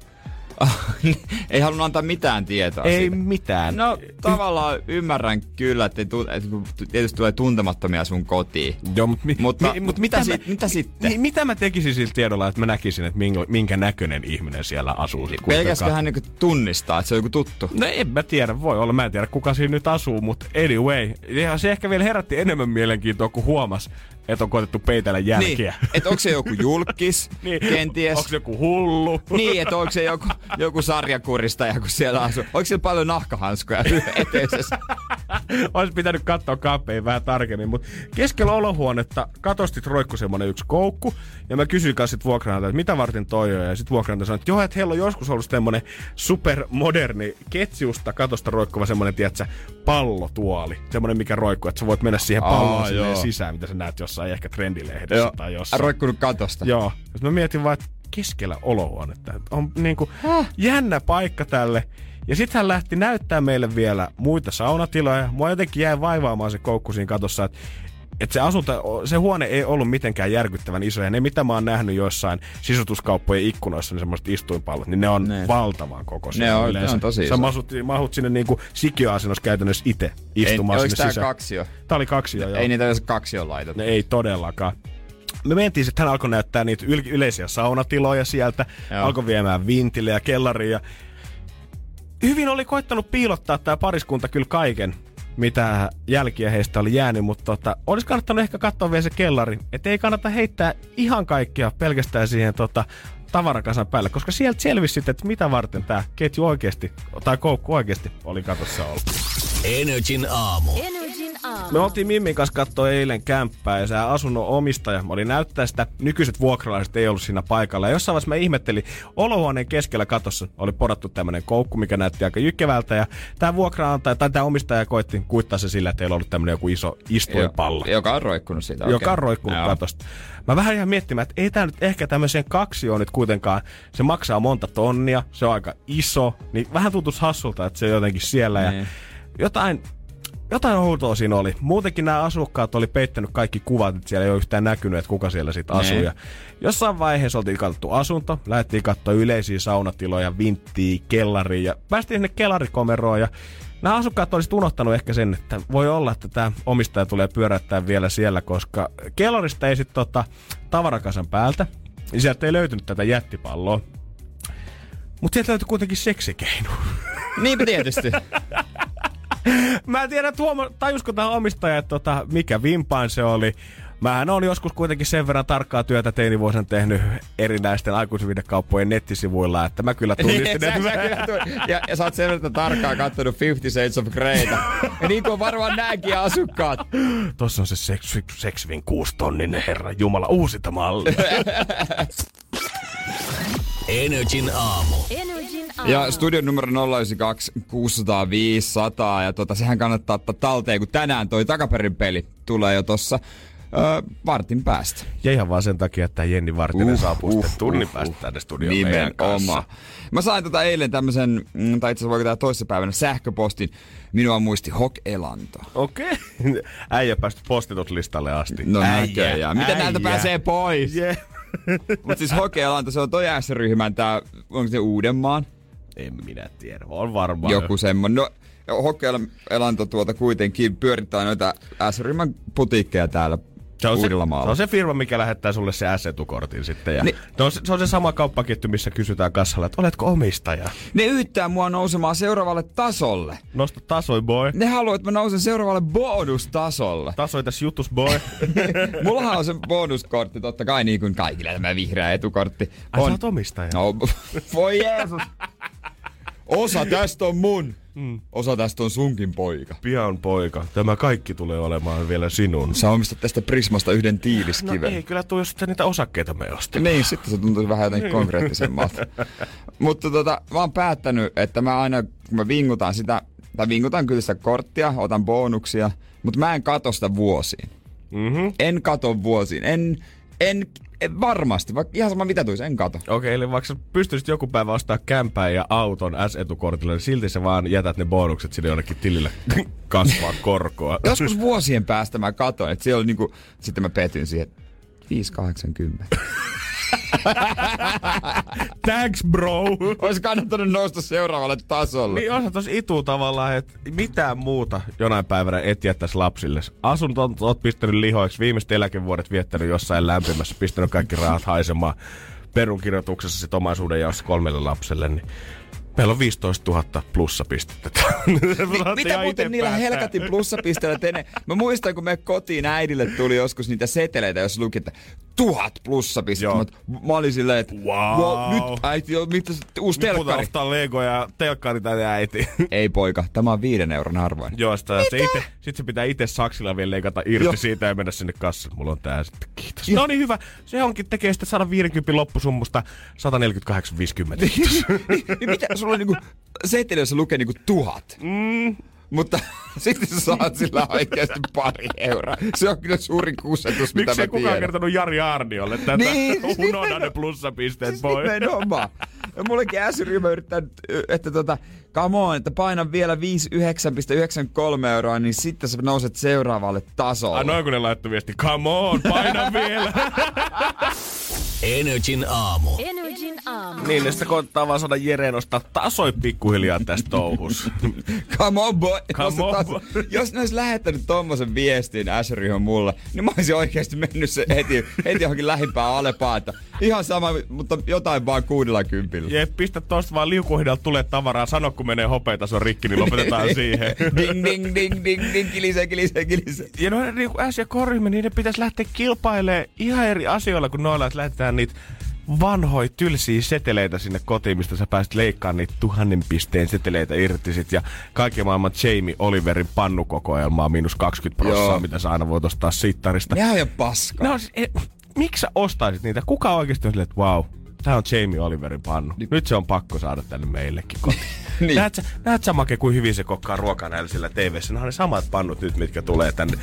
Ei halunnut antaa mitään tietoa ei siitä. Ei mitään. No tavallaan ymmärrän kyllä, että tietysti tulee tuntemattomia sun kotiin. Joo, mut mi- mutta mi- mut mitä, si- mä, mitä sitten? Mi- mitä mä tekisin sillä tiedolla, että mä näkisin, että minkä näköinen ihminen siellä asuu? Pelkästään hän niinku tunnistaa, että se on joku tuttu. No en mä tiedä, voi olla. Mä en tiedä, kuka siinä nyt asuu, mutta anyway. Ja se ehkä vielä herätti enemmän mielenkiintoa, kun huomasi, että on koetettu peitellä jälkiä. Niin, että onko se joku julkis, niin, kenties. Onko se joku hullu. Niin, että onko se joku, joku sarjakuristaja, kun siellä asuu. Onko siellä paljon nahkahanskoja eteisessä? Olisi pitänyt katsoa kaappeja vähän tarkemmin, mutta keskellä olohuonetta katostit roikkui semmoinen yksi koukku, ja mä kysyin kanssa sit vuokranantajalta, että mitä varten toi on, ja sit vuokranantaja sanoi, että joo, että heillä on joskus ollut semmoinen supermoderni ketsiusta katosta roikkuva semmoinen, tiedätkö, pallotuoli. Semmoinen, mikä roikkuu, että sä voit mennä siihen palloon sinne sisään, mitä sä näet jossain. Tai ehkä trendilehdessä Joo. tai jossain. Roikkunut katosta. Joo. Mä mietin vaan, että keskellä olohuonetta. On niinku Häh? jännä paikka tälle. Ja sit hän lähti näyttää meille vielä muita saunatiloja. Mua jotenkin jäi vaivaamaan se koukku siinä katossa, että et se, asunta, se huone ei ollut mitenkään järkyttävän iso. Ja ne, mitä mä oon nähnyt joissain sisutuskauppojen ikkunoissa, niin semmoiset istuinpallot, niin ne on ne. valtavan kokoisia. Ne on, ne on tosi iso. Sä mahut, mahut sinne niinku sikiöasennossa käytännössä itse istumaan ei, sinne sisään. Oliko tää kaksio? Tää oli kaksio, joo. Ei niitä jos kaksio laiteta. Ne ei todellakaan. Me mentiin, että hän alkoi näyttää niitä yl- yleisiä saunatiloja sieltä. Joo. Alkoi viemään vintille ja kellariin. Ja... Hyvin oli koittanut piilottaa tää pariskunta kyllä kaiken, mitä jälkiä heistä oli jäänyt, mutta tota, olisi kannattanut ehkä katsoa vielä se kellari, että ei kannata heittää ihan kaikkia pelkästään siihen tota, tavarakasan päälle, koska sieltä selvisi sitten, että mitä varten tämä ketju oikeasti, tai koukku oikeasti oli katossa ollut. Energin aamu. Energin aamu. Me oltiin Mimmin kanssa katsoa eilen kämppää ja se asunnon omistaja oli näyttää sitä. Nykyiset vuokralaiset ei ollut siinä paikalla. Ja jossain vaiheessa mä ihmettelin, olohuoneen keskellä katossa oli podattu tämmönen koukku, mikä näytti aika jykevältä. Ja tää vuokraantaja tai tää omistaja koitti kuittaa se sillä, että ei ollut tämmönen joku iso istuinpallo. Jo, joka on roikkunut siitä. Joka okay. on roikkunut Joo. katosta. Mä vähän ihan miettimään, että ei tää nyt ehkä tämmöiseen kaksioon nyt kuitenkaan. Se maksaa monta tonnia, se on aika iso. Niin vähän tuntuisi hassulta, että se on jotenkin siellä. Ja niin. Jotain, jotain outoa siinä oli. Muutenkin nämä asukkaat oli peittänyt kaikki kuvat, että siellä ei ole yhtään näkynyt, että kuka siellä sitten asuu. Ja jossain vaiheessa oltiin katsottu asunto, lähdettiin katsoa yleisiä saunatiloja, vinttiä, kellariin ja päästiin sinne kellarikomeroon. Ja nämä asukkaat olisivat unohtanut ehkä sen, että voi olla, että tämä omistaja tulee pyöräyttää vielä siellä, koska kellarista ei sitten tota, tavarakasan päältä, niin sieltä ei löytynyt tätä jättipalloa. Mutta sieltä löytyi kuitenkin seksikeinu. Niinpä tietysti. Mä en tiedä, tuoma, tajusko tähän omistaja, että tota, mikä vimpaan se oli. Mähän on joskus kuitenkin sen verran tarkkaa työtä teinivuosina tehnyt erinäisten aikuisviidekauppojen nettisivuilla, että mä kyllä tunnistin. Niin, sä, sä kyllä ja, ja sä oot sen verran tarkkaan kattonut Fifty Shades of Greyta. Ja niin kuin varmaan nääkin asukkaat. Tossa on se seks, seksvin kuustonninen herra jumala uusinta mallia. Energin aamu. Energin aamu. Ja studion numero nolla yhdeksänkymmentäkaksi kuusisataaviisi sata ja tota, sehän kannattaa ottaa talteen, kun tänään toi takaperin peli tulee jo tossa. Öö, vartin päästä. Ja ihan vaan sen takia, että Jenni Vartiainen uh, saapuu uh, sitten tunnin uh, päästä uh, tänne studioon meidän kanssa. Mä sain tätä eilen tämmösen, tai itse asiassa voiko tää toissapäivänä, sähköpostin. Minua muisti Hok-Elanto. Okei. Okay. Äijä päästy postitut listalle asti. No näköjään. Miten näiltä pääsee pois? Yeah. Mut siis Hok-Elanto, se on toi S-ryhmän tää, onko se Uudenmaan? En minä tiedä, on varmaan. Joku semmonen. No, Hok-Elanto tuota kuitenkin pyörittää noita S-ryhmän putiikkeja täällä. Se on se, se on se firma, mikä lähettää sulle se S-etukortin sitten. Ja ne, se, on se, se on se sama kauppaketju, missä kysytään kassalla, että oletko omistaja? Ne yrittää mua nousemaan seuraavalle tasolle. Nosta tasoi, boy. Ne haluaa, että mä nousen seuraavalle bonustasolle. Tasoi tässä jutus, boy. Mullahan on se bonuskortti, totta kai niin kuin kaikilla tämä vihreä etukortti. Ai on... sä oot omistaja? No, voi Jeesus. Osa tästä on mun. Mm. Osa tästä on sunkin poika. Pian poika. Tämä kaikki tulee olemaan vielä sinun. Sä omistat tästä Prismasta yhden tiiliskiven. No ei, kyllä tuu, jos sitten niitä osakkeita me ostimme. Niin, sitten se tuntui vähän jotenkin konkreettisemmalta. Mutta tota, mä oon päättänyt, että mä aina, kun mä vingutan sitä, tai vingutan kyllä sitä korttia, otan bonuksia, mutta mä en kato sitä vuosiin. Mm-hmm. En kato vuosiin. En... en En varmasti, vaikka ihan sama mitä tuisi, en kato. Okei, okay, eli vaikka pystyisit joku päivä ostaa kämpään ja auton S-etukortilla, niin silti sä vaan jätät ne bonukset sinne jonnekin tilille kasvaa korkoa. Joskus vuosien päästä mä katon, että siellä oli niinku, sitten mä petyin siihen, viisi kahdeksankymmentä. Thanks bro. Ois kannattanut nousta seuraavalle tasolle. Niin onhan tos itu tavallaan, että mitään muuta jonain päivänä et jättäis lapsille. Asuntot oot pistänyt lihoiksi, viimeiset eläkevuodet viettänyt jossain lämpimässä, pistänyt kaikki rahat haisemaan perunkirjoituksessa sit omaisuuden jaossa kolmelle lapselle, niin meillä on viisitoistatuhatta plussapistettä. Mitä muuten niillä helkatin plussapisteillä tenee? Mä muistan, kun me kotiin äidille tuli joskus niitä seteleitä, jos luki, että tuhat plussapistettä. Mä, mä olin silleen, että wow. Wow, nyt äiti, mitä uusi nyt telkkari. Nyt puhutaan ostaa legoja ja telkkari tänne äiti. Ei poika, tämä on viiden euron arvoin. Joo, sitä, se ite, sit se pitää itse saksilla vielä leikata irti jo siitä ja mennä sinne kassalle. Mulla on tää sitten, kiitos. No niin hyvä, se onkin tekee sitä sata viisikymmentä loppusummusta sata neljäkymmentäkahdeksan pilkku viisikymmentä. Kiitos. Mitä? Sulla niinku, seteliössä lukee niinku tuhat, mm. mutta sitten sä saat sillä oikeasti pari euroa. Se on kyllä suurin kusetus, mitä Miks mä tiedän. Miksei kukaan kertonut Jari Arniolle tätä? Niin, unohda ne plussapisteet, siis voi. Siis nimenomaan. Ja mullekin S-ryhmä yrittää, että tota, come on, että paina vielä viisikymmentäyhdeksän pilkku yhdeksänkymmentäkolme euroa, niin sitten sä nouset seuraavalle tasolle. Ah, noin kun ne laittoi viesti, come on, paina vielä. Energin aamu. Energin aamu. Niin, ne sitten koittaa vaan saada Jereen ostaa tasoi pikkuhiljaa tästä touhussa. Come on boy. Come on boy. Jos ne olis lähettänyt tommosen viestin S-ryhmän mulle, niin mä oisin oikeesti mennyt se heti, heti johonkin lähimpään Alepaan. Ihan sama, mutta jotain vaan kuudella kympillä. Jep, pistä tosta vaan liukuhihdalta tulee tavaraa. Sano, kun menee hopeatason rikki, niin lopetetaan siihen. Ding, ding, ding, ding, ding, kilise, kilise, kilise. Ja no niin kuin S- ja K-ryhmä, niiden pitäis lähteä kilpailemaan ihan eri asioilla, kun noilla, että lähdetään niitä vanhoja tylsiä seteleitä sinne kotiin, mistä sä pääsit leikkaamaan niitä tuhannen pisteen seteleitä irti sit. Ja kaiken maailman Jamie Oliverin pannukokoelmaa miinus kaksikymmentä prosenttia, mitä sä aina voit ostaa sittarista. Nää on jo paskaa. No, e, miksi sä ostaisit niitä? Kuka oikeesti on silleen, että vau, wow, tää on Jamie Oliverin pannu. Ni- Nyt se on pakko saada tänne meillekin kotiin. Niin. Näet sä, näet sä Make, kuin hyvin se kokkaa ruokaa näillä sillä T V:ssä. Nämä on ne samat pannut nyt, mitkä tulee tänne.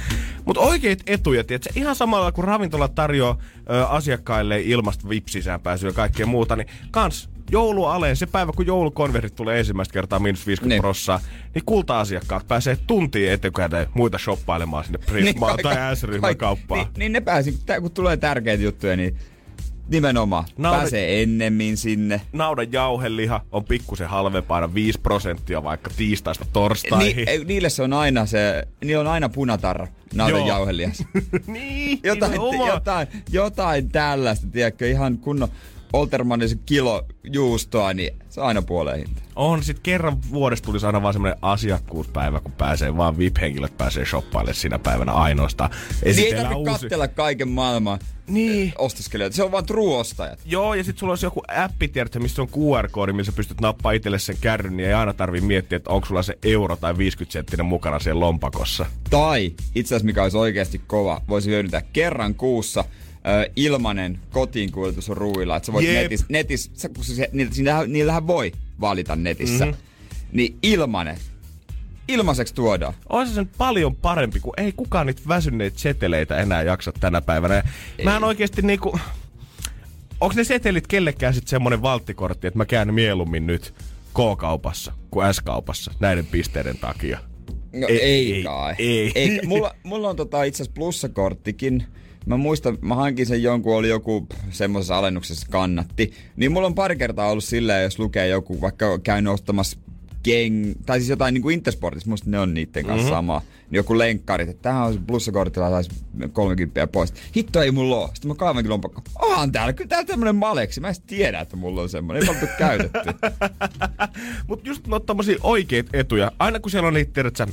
Mutta oikeet etuja, tietsä, ihan samalla kun ravintola tarjoaa ö, asiakkaille ilmasta vipsisään pääsyä ja kaikkea muuta, niin kans joulualeen, se päivä kun joulukonvertit tulee ensimmäistä kertaa miinus viisikymmentä prosenttia, niin kulta-asiakkaat pääsee tuntiin etukäteen muita shoppailemaan sinne Prismaan niin, tai S-ryhmän kauppaan. Niin, niin ne pääsee, kun tulee tärkeitä juttuja, niin... Nimenomaan. Nauda, pääsee ennemmin sinne. Naudan jauheliha on pikkusen halvempaa, viisi prosenttia vaikka tiistaista torstaihin. Ni, niille se on aina se, niillä on aina punatarra naudan jauhelihassa. Niin, jotain, jotain, jotain tällaista, tiedätkö, ihan kunnon Oltermannisen kilo juustoa, niin se on aina puoleen hinta. On, sit kerran vuodessa tulisi aina vaan semmonen asiakkuuspäivä, kun pääsee vaan V I P-henkilöt pääsee shoppaille siinä päivänä ainoastaan. Niin ei tarvitse uusi... katsella kaiken maailman niin ostoskelijoita. Se on vaan true ostajat. Joo, ja sit sulla olisi joku appi, tiedätkö, missä on Q R-koodi, missä pystyt nappaa itselle sen kärryn, niin ei aina tarvii miettiä, että onko sulla se euro tai viisikymmentä senttinen mukana siellä lompakossa. Tai, itse asiassa mikä olisi oikeasti kova, voisi hyödyntää kerran kuussa Ö, ilmanen kotiinkuljetus on ruuilla, että sä voit netis, netis, sä, kun se, niillähän, niillähän voi valita netissä, mm-hmm. niin ilmanen ilmaiseksi tuodaan. On se sen paljon parempi, kun ei kukaan niitä väsyneitä seteleitä enää jaksa tänä päivänä. Mähän oikeesti niinku... Onks ne setelit kellekään sit semmonen valttikortti, että mä käyn mieluummin nyt K-kaupassa kuin S-kaupassa näiden pisteiden takia? No ei, ei kai. Ei. ei. Mulla, mulla on tota itse asiassa plussakorttikin. Mä muistan, mä hankin sen jonkun, oli joku semmoisessa alennuksessa kannatti. Niin mulla on pari kertaa ollut silleen, jos lukee joku, vaikka käyn ostamassa keng... Tai siis jotain niinku Intersportissa, musta ne on niitten kanssa mm-hmm. sama. Joku lenkkarit, että tämähän on plussakortilla, saisi kolmekymmentä pois. Hitto ei mulla oo. Sitten mä kaivan kyllä lompakko. Onhan täällä, kyllä täällä tämmönen maleksi. Mä en tiedä, että mulla on semmonen. Ei mä ole käytetty. Mut just no tommosia oikeita etuja. Aina kun siellä on niitä, tiedätkö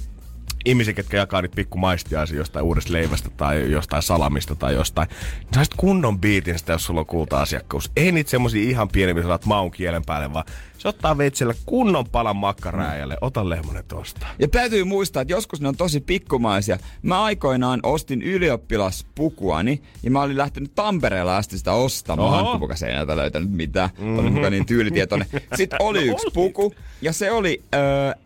ihmisiä, ketkä jakaa niitä pikku maistiaisia jostain uudesta leivästä tai jostain salamista tai jostain. Saisit kunnon biitin sitä, jos sulla on kulta-asiakkuus. Ei niitä semmosia ihan pienempiä, saat maun kielen päälle, vaan se ottaa veitsellä kunnon palan makkarääjälle. Ota lehmonen tosta. Ja täytyy muistaa, että joskus ne on tosi pikkumaisia. Mä aikoinaan ostin ylioppilaspukuani ja mä olin lähtenyt Tampereella asti sitä ostamaan. Oho. Kuka se ei näitä löytänyt mitään. Mm. Olin mukaan niin tyylitietoinen. Sitten oli no, yksi oli. puku ja se oli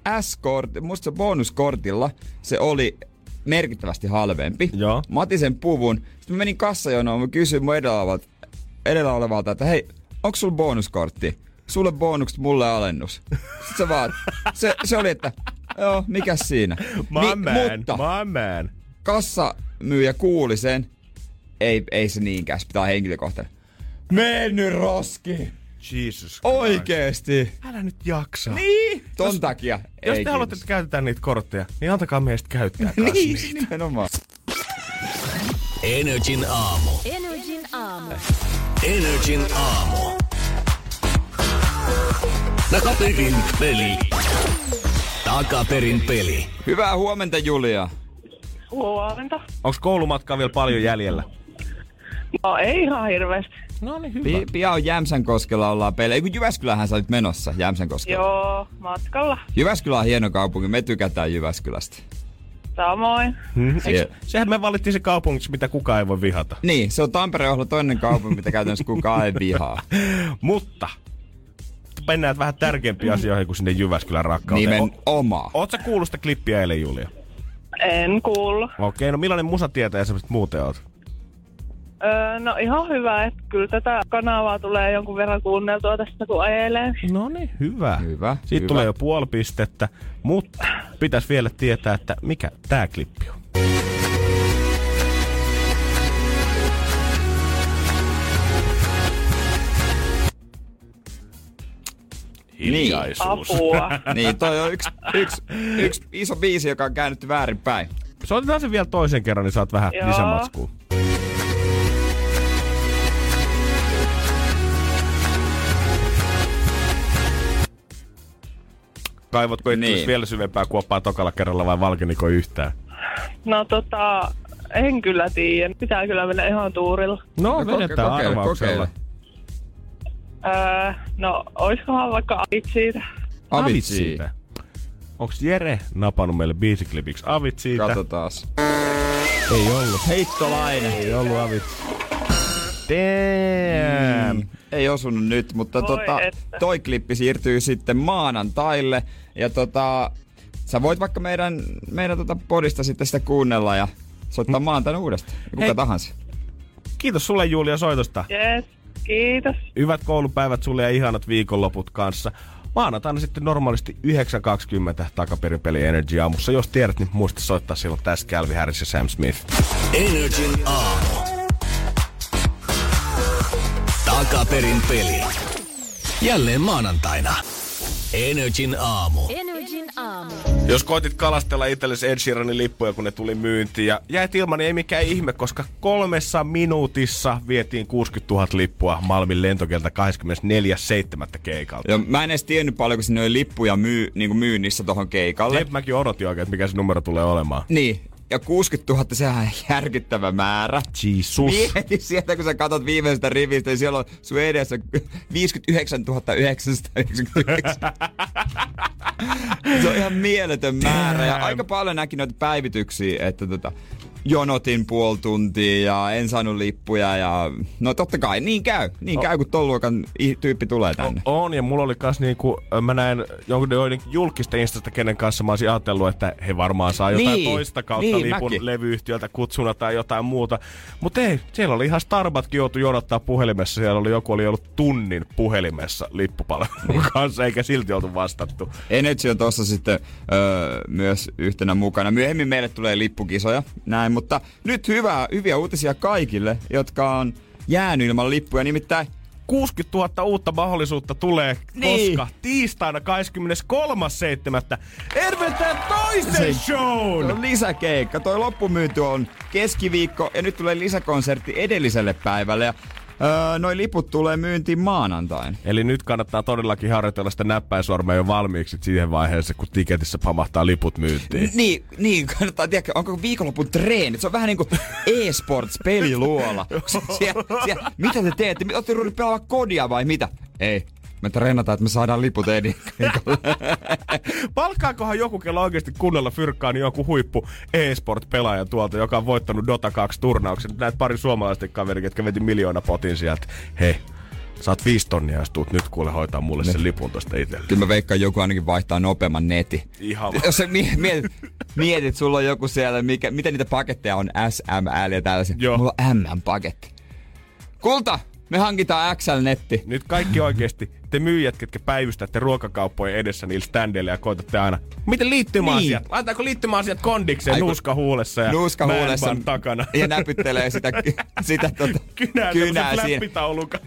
äh, S-kortti, musta se bonuskortilla. Se oli merkittävästi halvempi. Joo. Mä otin sen puvun. Sitten mä menin kassajonoon, mä kysyin mun edellä olevalta, edellä olevalta että hei, onko sulla bonuskortti? Sulle bonukset, mulle alennus. Sitten se vaan, se, se oli, että joo, mikäs siinä. My Ni, man, mutta my man. Kassamyyjä kuuli sen. Ei, ei se niinkään, se pitää henkilökohtainen. Menny roski! Jesus Christ. Oikeesti. Älä nyt jaksa. Niin. Ton jos, takia. Jos te haluatte, että käytetään niitä kortteja, niin antakaa meistä käyttää kans niin, niitä. Nimenomaan. Energin aamu. Energin aamu. Energin aamu. Takaperin peli. Takaperin peli. Hyvää huomenta, Julia. Huomenta. Onko koulumatkaa vielä paljon jäljellä? No ei ihan hirveästi. No niin, hyvä. P- pian Jämsänkoskella ollaan pelejä. Eiku Jyväskylähän sä olit menossa Jämsänkoskella. Joo, matkalla. Jyväskylä on hieno kaupunki. Me tykätään Jyväskylästä. Samoin. Hmm. Eiks, sehän me valittiin se kaupungiksi, mitä kukaan ei voi vihata. Niin, se on Tampere-ohla toinen kaupunki, mitä käytännössä kukaan ei vihaa. Mutta... Mennään vähän tärkeimpiä asioihin kuin sinne Jyväskylän rakkauteen. Nimenomaan. O- Ootko sä kuullut sitä klippiä eilen, Julia? En kuullut. Okei, okay, no millainen musatietäjä sä muuten oot? Öö, no ihan hyvä, että kyllä tätä kanavaa tulee jonkun verran kuunneltua tästä kun ajelee. No niin, hyvä. hyvä. Siitä hyvä. Tulee jo puoli pistettä, mutta pitäisi vielä tietää, että mikä tää klippi on. Niin, apua. Niin, toi on yksi, yksi, yksi iso biisi, joka on käännetty väärinpäin. Soitetaan sen vielä toisen kerran, niin saat vähän Joo. lisämatskua. Kaivotko itse niin. vielä syvempää kuoppaa tokalla kerralla vai valkeniko yhtään? No tota, en kyllä tiedä. Pitää kyllä mennä ihan tuurilla. No, no vedetään kokeile, arvauksella. Kokeile. Öö, no, oiskohan vaikka avit siitä. Avit siitä. Onks Jere napannut meille biisiklipiksi avit siitä? Kato taas. Ei ollut. Heittolainen. Ei ollut avit. Damn. Mm. Ei osunut nyt, mutta Voi tota, että. toi klippi siirtyy sitten maanantaille. Ja tota, sä voit vaikka meidän, meidän tota podista sitten sitä kuunnella ja soittaa mm. maanantaina uudestaan. Kuka Hei. tahansa. Kiitos sulle, Julia, soitosta. Yes. Kiitos. Hyvät koulupäivät sulle ja ihanat viikonloput kanssa. Maanantaina sitten normaalisti yhdeksän kaksikymmentä Takapiripeli Energy aamussa. Jos tiedät, niin muista soittaa silloin tässä Calvin Harris ja Sam Smith. Energy aamu. Takaperin peli. Jälleen maanantaina. Energin aamu. Energin aamu. Jos koitit kalastella itsellesi Ed Sheeranin lippuja, kun ne tuli myyntiin ja jäit ilman, niin ei mikään ihme, koska kolmessa minuutissa vietiin kuusikymmentätuhatta lippua Malmin lentokieltä kahdeskymmenesneljäs seitsemättä keikalta. Ja mä en edes tiennyt paljon, kun siinä oli lippuja myy, niin kuin myynnissä tohon keikalle. Jep, mäkin odotin oikein, että mikä se numero tulee olemaan. Niin. Ja kuusikymmentätuhatta, sehän on järkyttävä määrä. Jesus. Mieti sieltä, kun sä katot viimeisestä rivistä, niin siellä on sun edessä viisikymmentäyhdeksäntuhatta yhdeksänsataayhdeksänkymmentäyhdeksän. Se on ihan mieletön määrä. Ja aika paljon näki noita päivityksiä, että tota, jonotin puoli tuntia ja en saanut lippuja ja no totta kai niin käy, niin o- käy kun ton luokan tyyppi tulee tänne. O- on ja mulla oli kans niinku, mä näin jonkun julkista instasta kenen kanssa mä olisin ajatellut, että he varmaan saa jotain niin, toista kautta niin, lipun mäkin. Levyyhtiöltä kutsuna tai jotain muuta. Mut ei, siellä oli ihan Starbatkin joutui jonottaa puhelimessa, siellä oli joku oli ollut tunnin puhelimessa lippupalvelun kanssa eikä silti oltu vastattu. Energy on tossa sitten öö, myös yhtenä mukana. Myöhemmin meille tulee lippukisoja, näin, mutta nyt hyvää, hyviä uutisia kaikille, jotka on jäänyt ilman lippuja, nimittäin kuusikymmentätuhatta uutta mahdollisuutta tulee, niin. Koska tiistaina kahdeskymmeneskolmas seitsemättä Ervetään toisen shown! Lisäkeikka, toi loppumyynti on keskiviikko ja nyt tulee lisäkonsertti edelliselle päivälle ja Öö, noi liput tulee myyntiin maanantain. Eli nyt kannattaa todellakin harjoitella sitä näppäinsormea jo valmiiksi siihen vaiheessa, kun tiketissä pamahtaa liput myyntiin. Niin, niin kannattaa, tiedäkö, onko viikonlopun treenit? Se on vähän niinku e-sports-peliluola. Siellä, siellä, mitä te teette? Ootte ruudut pelaamaan kodia vai mitä? Ei. Me treenataan, että me saadaan liput edinkalle. Palkkaakohan joku, kello oikeasti kunnolla fyrkkaa, niin joku huippu e-sport-pelaaja tuolta, joka on voittanut Dota kaksi-turnauksen. Näet pari suomalaisten kaveria, jotka veti miljoona potin sieltä. Hei, saat viisi tonnia, jos tuut nyt kuule hoitaa mulle ne. Sen lipun tosta itselle. Kyllä mä veikkaan, joku ainakin vaihtaa nopeamman netin. Ihan. Jos sä mietit, mietit, sulla on joku siellä, mikä, mitä niitä paketteja on, S M L ja tällaisia. Joo. Mulla on M M-paketti. Kulta! Me hankitaan X L-netti. Nyt kaikki oikeesti, te myyjät, ketkä päivystätte ruokakauppojen edessä niillä standeille ja koitatte aina. Miten liittymäasiat? Niin. Laitaanko liittymäasiat kondikseen aiku, nuuska huulessa ja nuuska huulessa takana? Ja näpyttelee sitä, sitä tota, kynää, kynää siinä.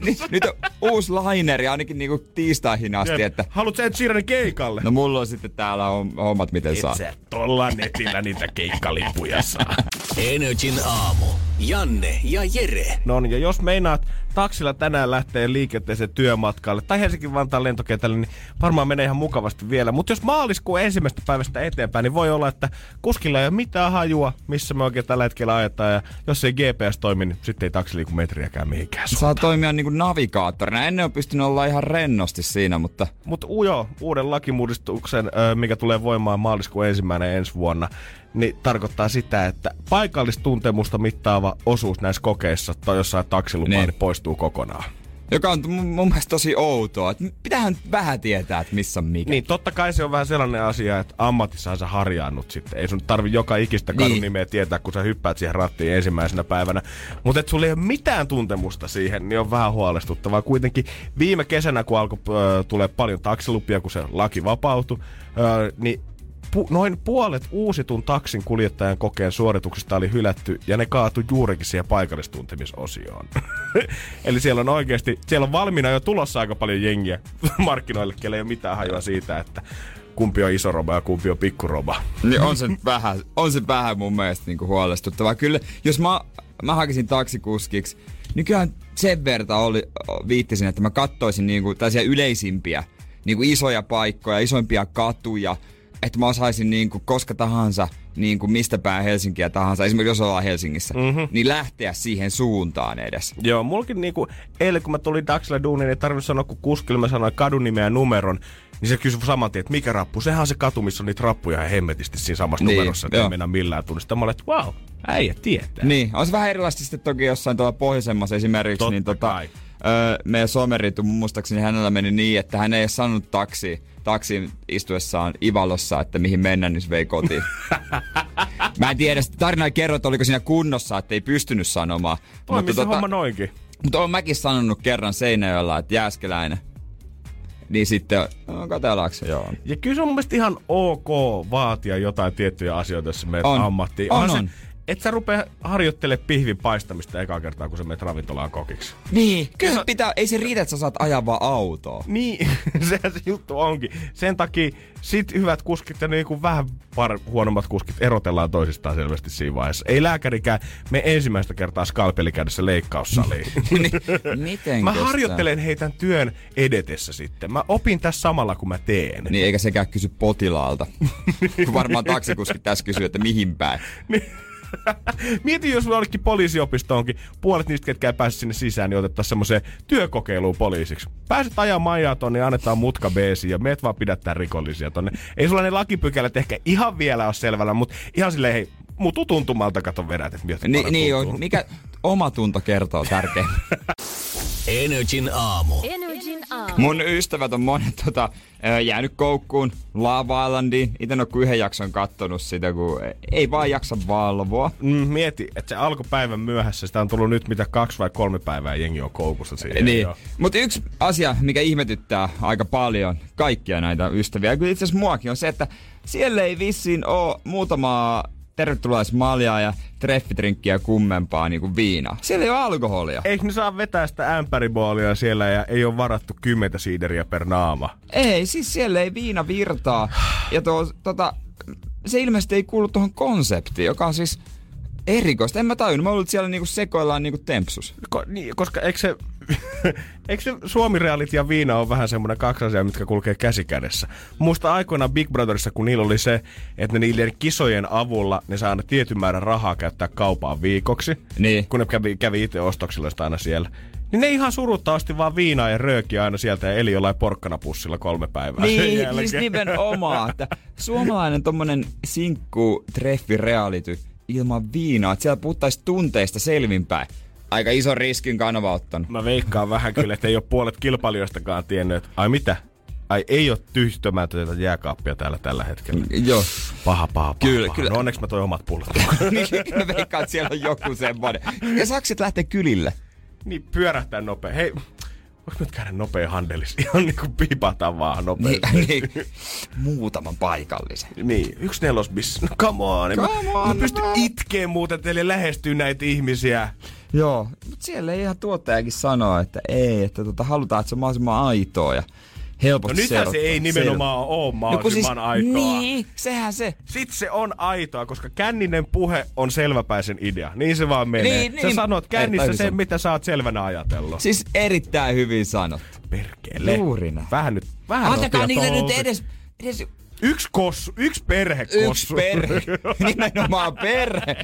Nyt, nyt on uusi lineri ainakin niinku tiistaihin asti. Että haluatko Ed Sheeranin keikalle? No mulla on sitten täällä on hommat miten et saa. Et sä tolla netillä niitä keikkalippuja saa. Energin aamu. Janne ja Jere. No niin, ja jos meinaat taksilla tänään lähtee liikenteeseen työmatkalle tai Helsinki Vantaan lentokentälle, niin varmaan menee ihan mukavasti vielä. Mutta jos maaliskuun ensimmäistä päivästä eteenpäin, niin voi olla, että kuskilla ei ole mitään hajua, missä me oikein tällä hetkellä ajetaan. Ja jos ei G P S toimi, niin sitten ei taksi liiku metriäkään mihinkään suuntaan. Saa toimia niin kuin navigaattorina. Ennen on pystynyt olla ihan rennosti siinä, mutta... Mutta ujo, uuden lakimuudistuksen, mikä tulee voimaan maaliskuun ensimmäinen ensi vuonna, niin tarkoittaa sitä, että paikallistuntemusta mittaava osuus näissä kokeissa tai jossain taksilupaa, niin poistuu kokonaan. Joka on mun, mun mielestä tosi outoa. Pitäähän vähän tietää, että missä on mikä. Niin, totta kai se on vähän sellainen asia, että ammatissaan sä harjaannut sitten. Ei sun tarvi joka ikistä kadun niin. nimeä tietää, kun sä hyppäät siihen rattiin ensimmäisenä päivänä. Mutta et sulla ei ole mitään tuntemusta siihen, niin on vähän huolestuttavaa. Kuitenkin viime kesänä, kun alkoi äh, tulee paljon taksilupia, kun se laki vapautui, äh, niin Pu- noin puolet uusitun taksin kuljettajan kokeen suorituksista oli hylätty, ja ne kaatui juurikin siihen paikallistuntemisosioon. Eli siellä on oikeasti, siellä on valmiina jo tulossa aika paljon jengiä markkinoille, kelle ei ole mitään hajua siitä, että kumpi on iso roba ja kumpi on pikku roba. Niin on se vähän, on se vähän mun mielestä niinku huolestuttavaa. Kyllä, jos mä, mä hakisin taksikuskiksi, niin kyllähän sen verta oli, viittisin, että mä kattoisin niinku tällaisia yleisimpiä, niinku isoja paikkoja, isoimpia katuja, että mä osaisin niinku koska tahansa, niinku mistä päin Helsinkiä tahansa, esimerkiksi jos ollaan Helsingissä, mm-hmm. niin lähteä siihen suuntaan edes. Joo, mullakin niinku, eilen kun mä tulin taksilla duuniin, ei tarvinnut sanoa, kun kuskille mä sanoin kadun nimeä ja numeron, niin se kysyi saman tien, että mikä rappu, sehän on se katu, missä on niitä rappuja ja hemmetisti siinä samassa niin, numerossa, että ei mennä millään tunnista. Mä olin, että wow, äijä tietää. Niin, on se vähän erilaisesti sitten toki jossain tuolla pohjoisemmassa esimerkiksi, totta niin tota, öö, meidän someritu muistaakseni hänellä meni niin, että hän ei ole sanonut taksiin, taksin istuessaan Ivalossa, että mihin mennään, niin se vei kotiin. Mä en tiedä, tarina ei kerro, että oliko siinä kunnossa, että ei pystynyt sanomaan. Toimii se tota, homma noinkin. Mutta olen mäkin sanonut kerran Seinäjoella, että Jääskeläinen. Niin sitten, no, katsotaanko se, joo. Ja kyllä se on mun mielestä ihan ok vaatia jotain tiettyjä asioita, jos menet ammattiin. On, on, on. Se, et sä rupea harjoittele pihvin paistamista ekaa kertaa, kun sä menet ravintolaan kokiksi. Niin, kyllä sä... pitää, ei se riitä, että sä saat ajaa vaan autoa. Niin, sehän se juttu onkin. Sen takia sit hyvät kuskit ja niinku vähän par- huonommat kuskit erotellaan toisistaan selvästi siinä vaiheessa. Ei lääkärikään me ensimmäistä kertaa skalpelikädessä leikkaussaliin. Miten mä harjoittelen heitän työn edetessä sitten. Mä opin tässä samalla, kun mä teen. Niin, eikä sekään kysy potilaalta. Kun varmaan taksikuskit tässä kysyy, että mihin päin. Mieti, jos sulla olikin poliisiopistoonkin, puolet niistä, ketkä ei pääse sinne sisään, niin otettaisiin semmoiseen työkokeiluun poliisiksi. Pääset ajaa majaa tonne, annetaan mutka beesiin ja meet vaan pidättää rikollisia tonne. Ei sulla ne lakipykälät ehkä ihan vielä ole selvällä, mutta ihan silleen, hei, mutu tuntumalta kato vedät, että miltä Ni, niin on, mikä oma tunto kertoo tärkein. Energin aamu. Energin aamu. Mun ystävät on monet tota, jäänyt koukkuun Lava Islandiin. Itse en ole kuin yhden jakson kattonut sitä, kun ei vaan jaksa valvoa. Mm, mieti, että se alkupäivän myöhässä. Sitä on tullut nyt mitä kaksi vai kolme päivää jengi on koukussa siihen. Niin. Mutta yksi asia, mikä ihmetyttää aika paljon kaikkia näitä ystäviä, kyllä itse asiassa muakin, on se, että siellä ei vissiin ole muutamaa tervetulaismaljaa ja treffitrinkkiä kummempaa niinku viinaa. Siellä ei ole alkoholia. Eikö ne saa vetää sitä ämpäriboolia siellä ja ei ole varattu kymmentä siideriä per naama? Ei, siis siellä ei viina virtaa. Ja tuo, tota, se ilmeisesti ei kuulu tuohon konseptiin, joka on siis erikoista. En mä tajunnut. Mä luulen, että siellä niinku sekoillaan niinku tempsus. Ko, niin, koska eikö se... Eikö se Suomi-realit ja viina on vähän semmoinen kaksi asiaa, mitkä kulkee käsi kädessä? Muista aikoinaan Big Brotherissa, kun niillä oli se, että niiden kisojen avulla ne saa aina tietyn määrän rahaa käyttää kaupaan viikoksi, niin. Kun ne kävi, kävi itse ostoksilla aina siellä. Niin ne ihan suruttavasti vaan viinaa ja röökiä aina sieltä ja eli jollain porkkanapussilla kolme päivää. Niin, siis nimenomaan. Suomalainen tommonen sinkku treffi reality ilman viinaa, että siellä puhuttaisiin tunteista selvinpäin. Aika iso riskin kanava ottanut. Mä veikkaan vähän kyllä, että ei ole puolet kilpailijoistakaan tiennyt, että ai mitä? Ai ei ole tyhtömätöitä jääkaappia täällä tällä hetkellä. Joo. Paha, paha, paha. Kyllä, paha. Kyllä. No onneksi mä toi omat pullot. Mä veikkaan, että siellä on joku semmoinen. Ja saksit lähtee kylille. Niin, pyörähtää nopea. Hei, voiko nyt käydä nopea handelis? Ihan niin kuin piipata vaan nopeasti. Niin, niin. Muutaman paikallisen. Niin, yksi nelosbiss. No come on. Come on. Mä, mä pystyn itkeen muuten teille lähestyy näitä ihmisiä. Joo, mutta siellä ei ihan tuottajakin sanoa, että ei, että tota, halutaan, että se on mahdollisimman aitoa ja helposti no seurata. Se ei nimenomaan seurata. Ole mahdollisimman no, siis, aitoa. Niin, sehän se. Sitten se on aitoa, koska känninen puhe on selväpäisen idea. Niin se vaan menee. Niin, sä niin. Sanot kännissä sen, mitä sä oot selvänä ajatellut. Siis erittäin hyvin sanot. Perkele. Juuri näin. Vähän nyt, vähän antakaa niille nyt edes... edes... Yksi kossu, yksi perhekossu. Yksi perhe. Nimenomaan perhe.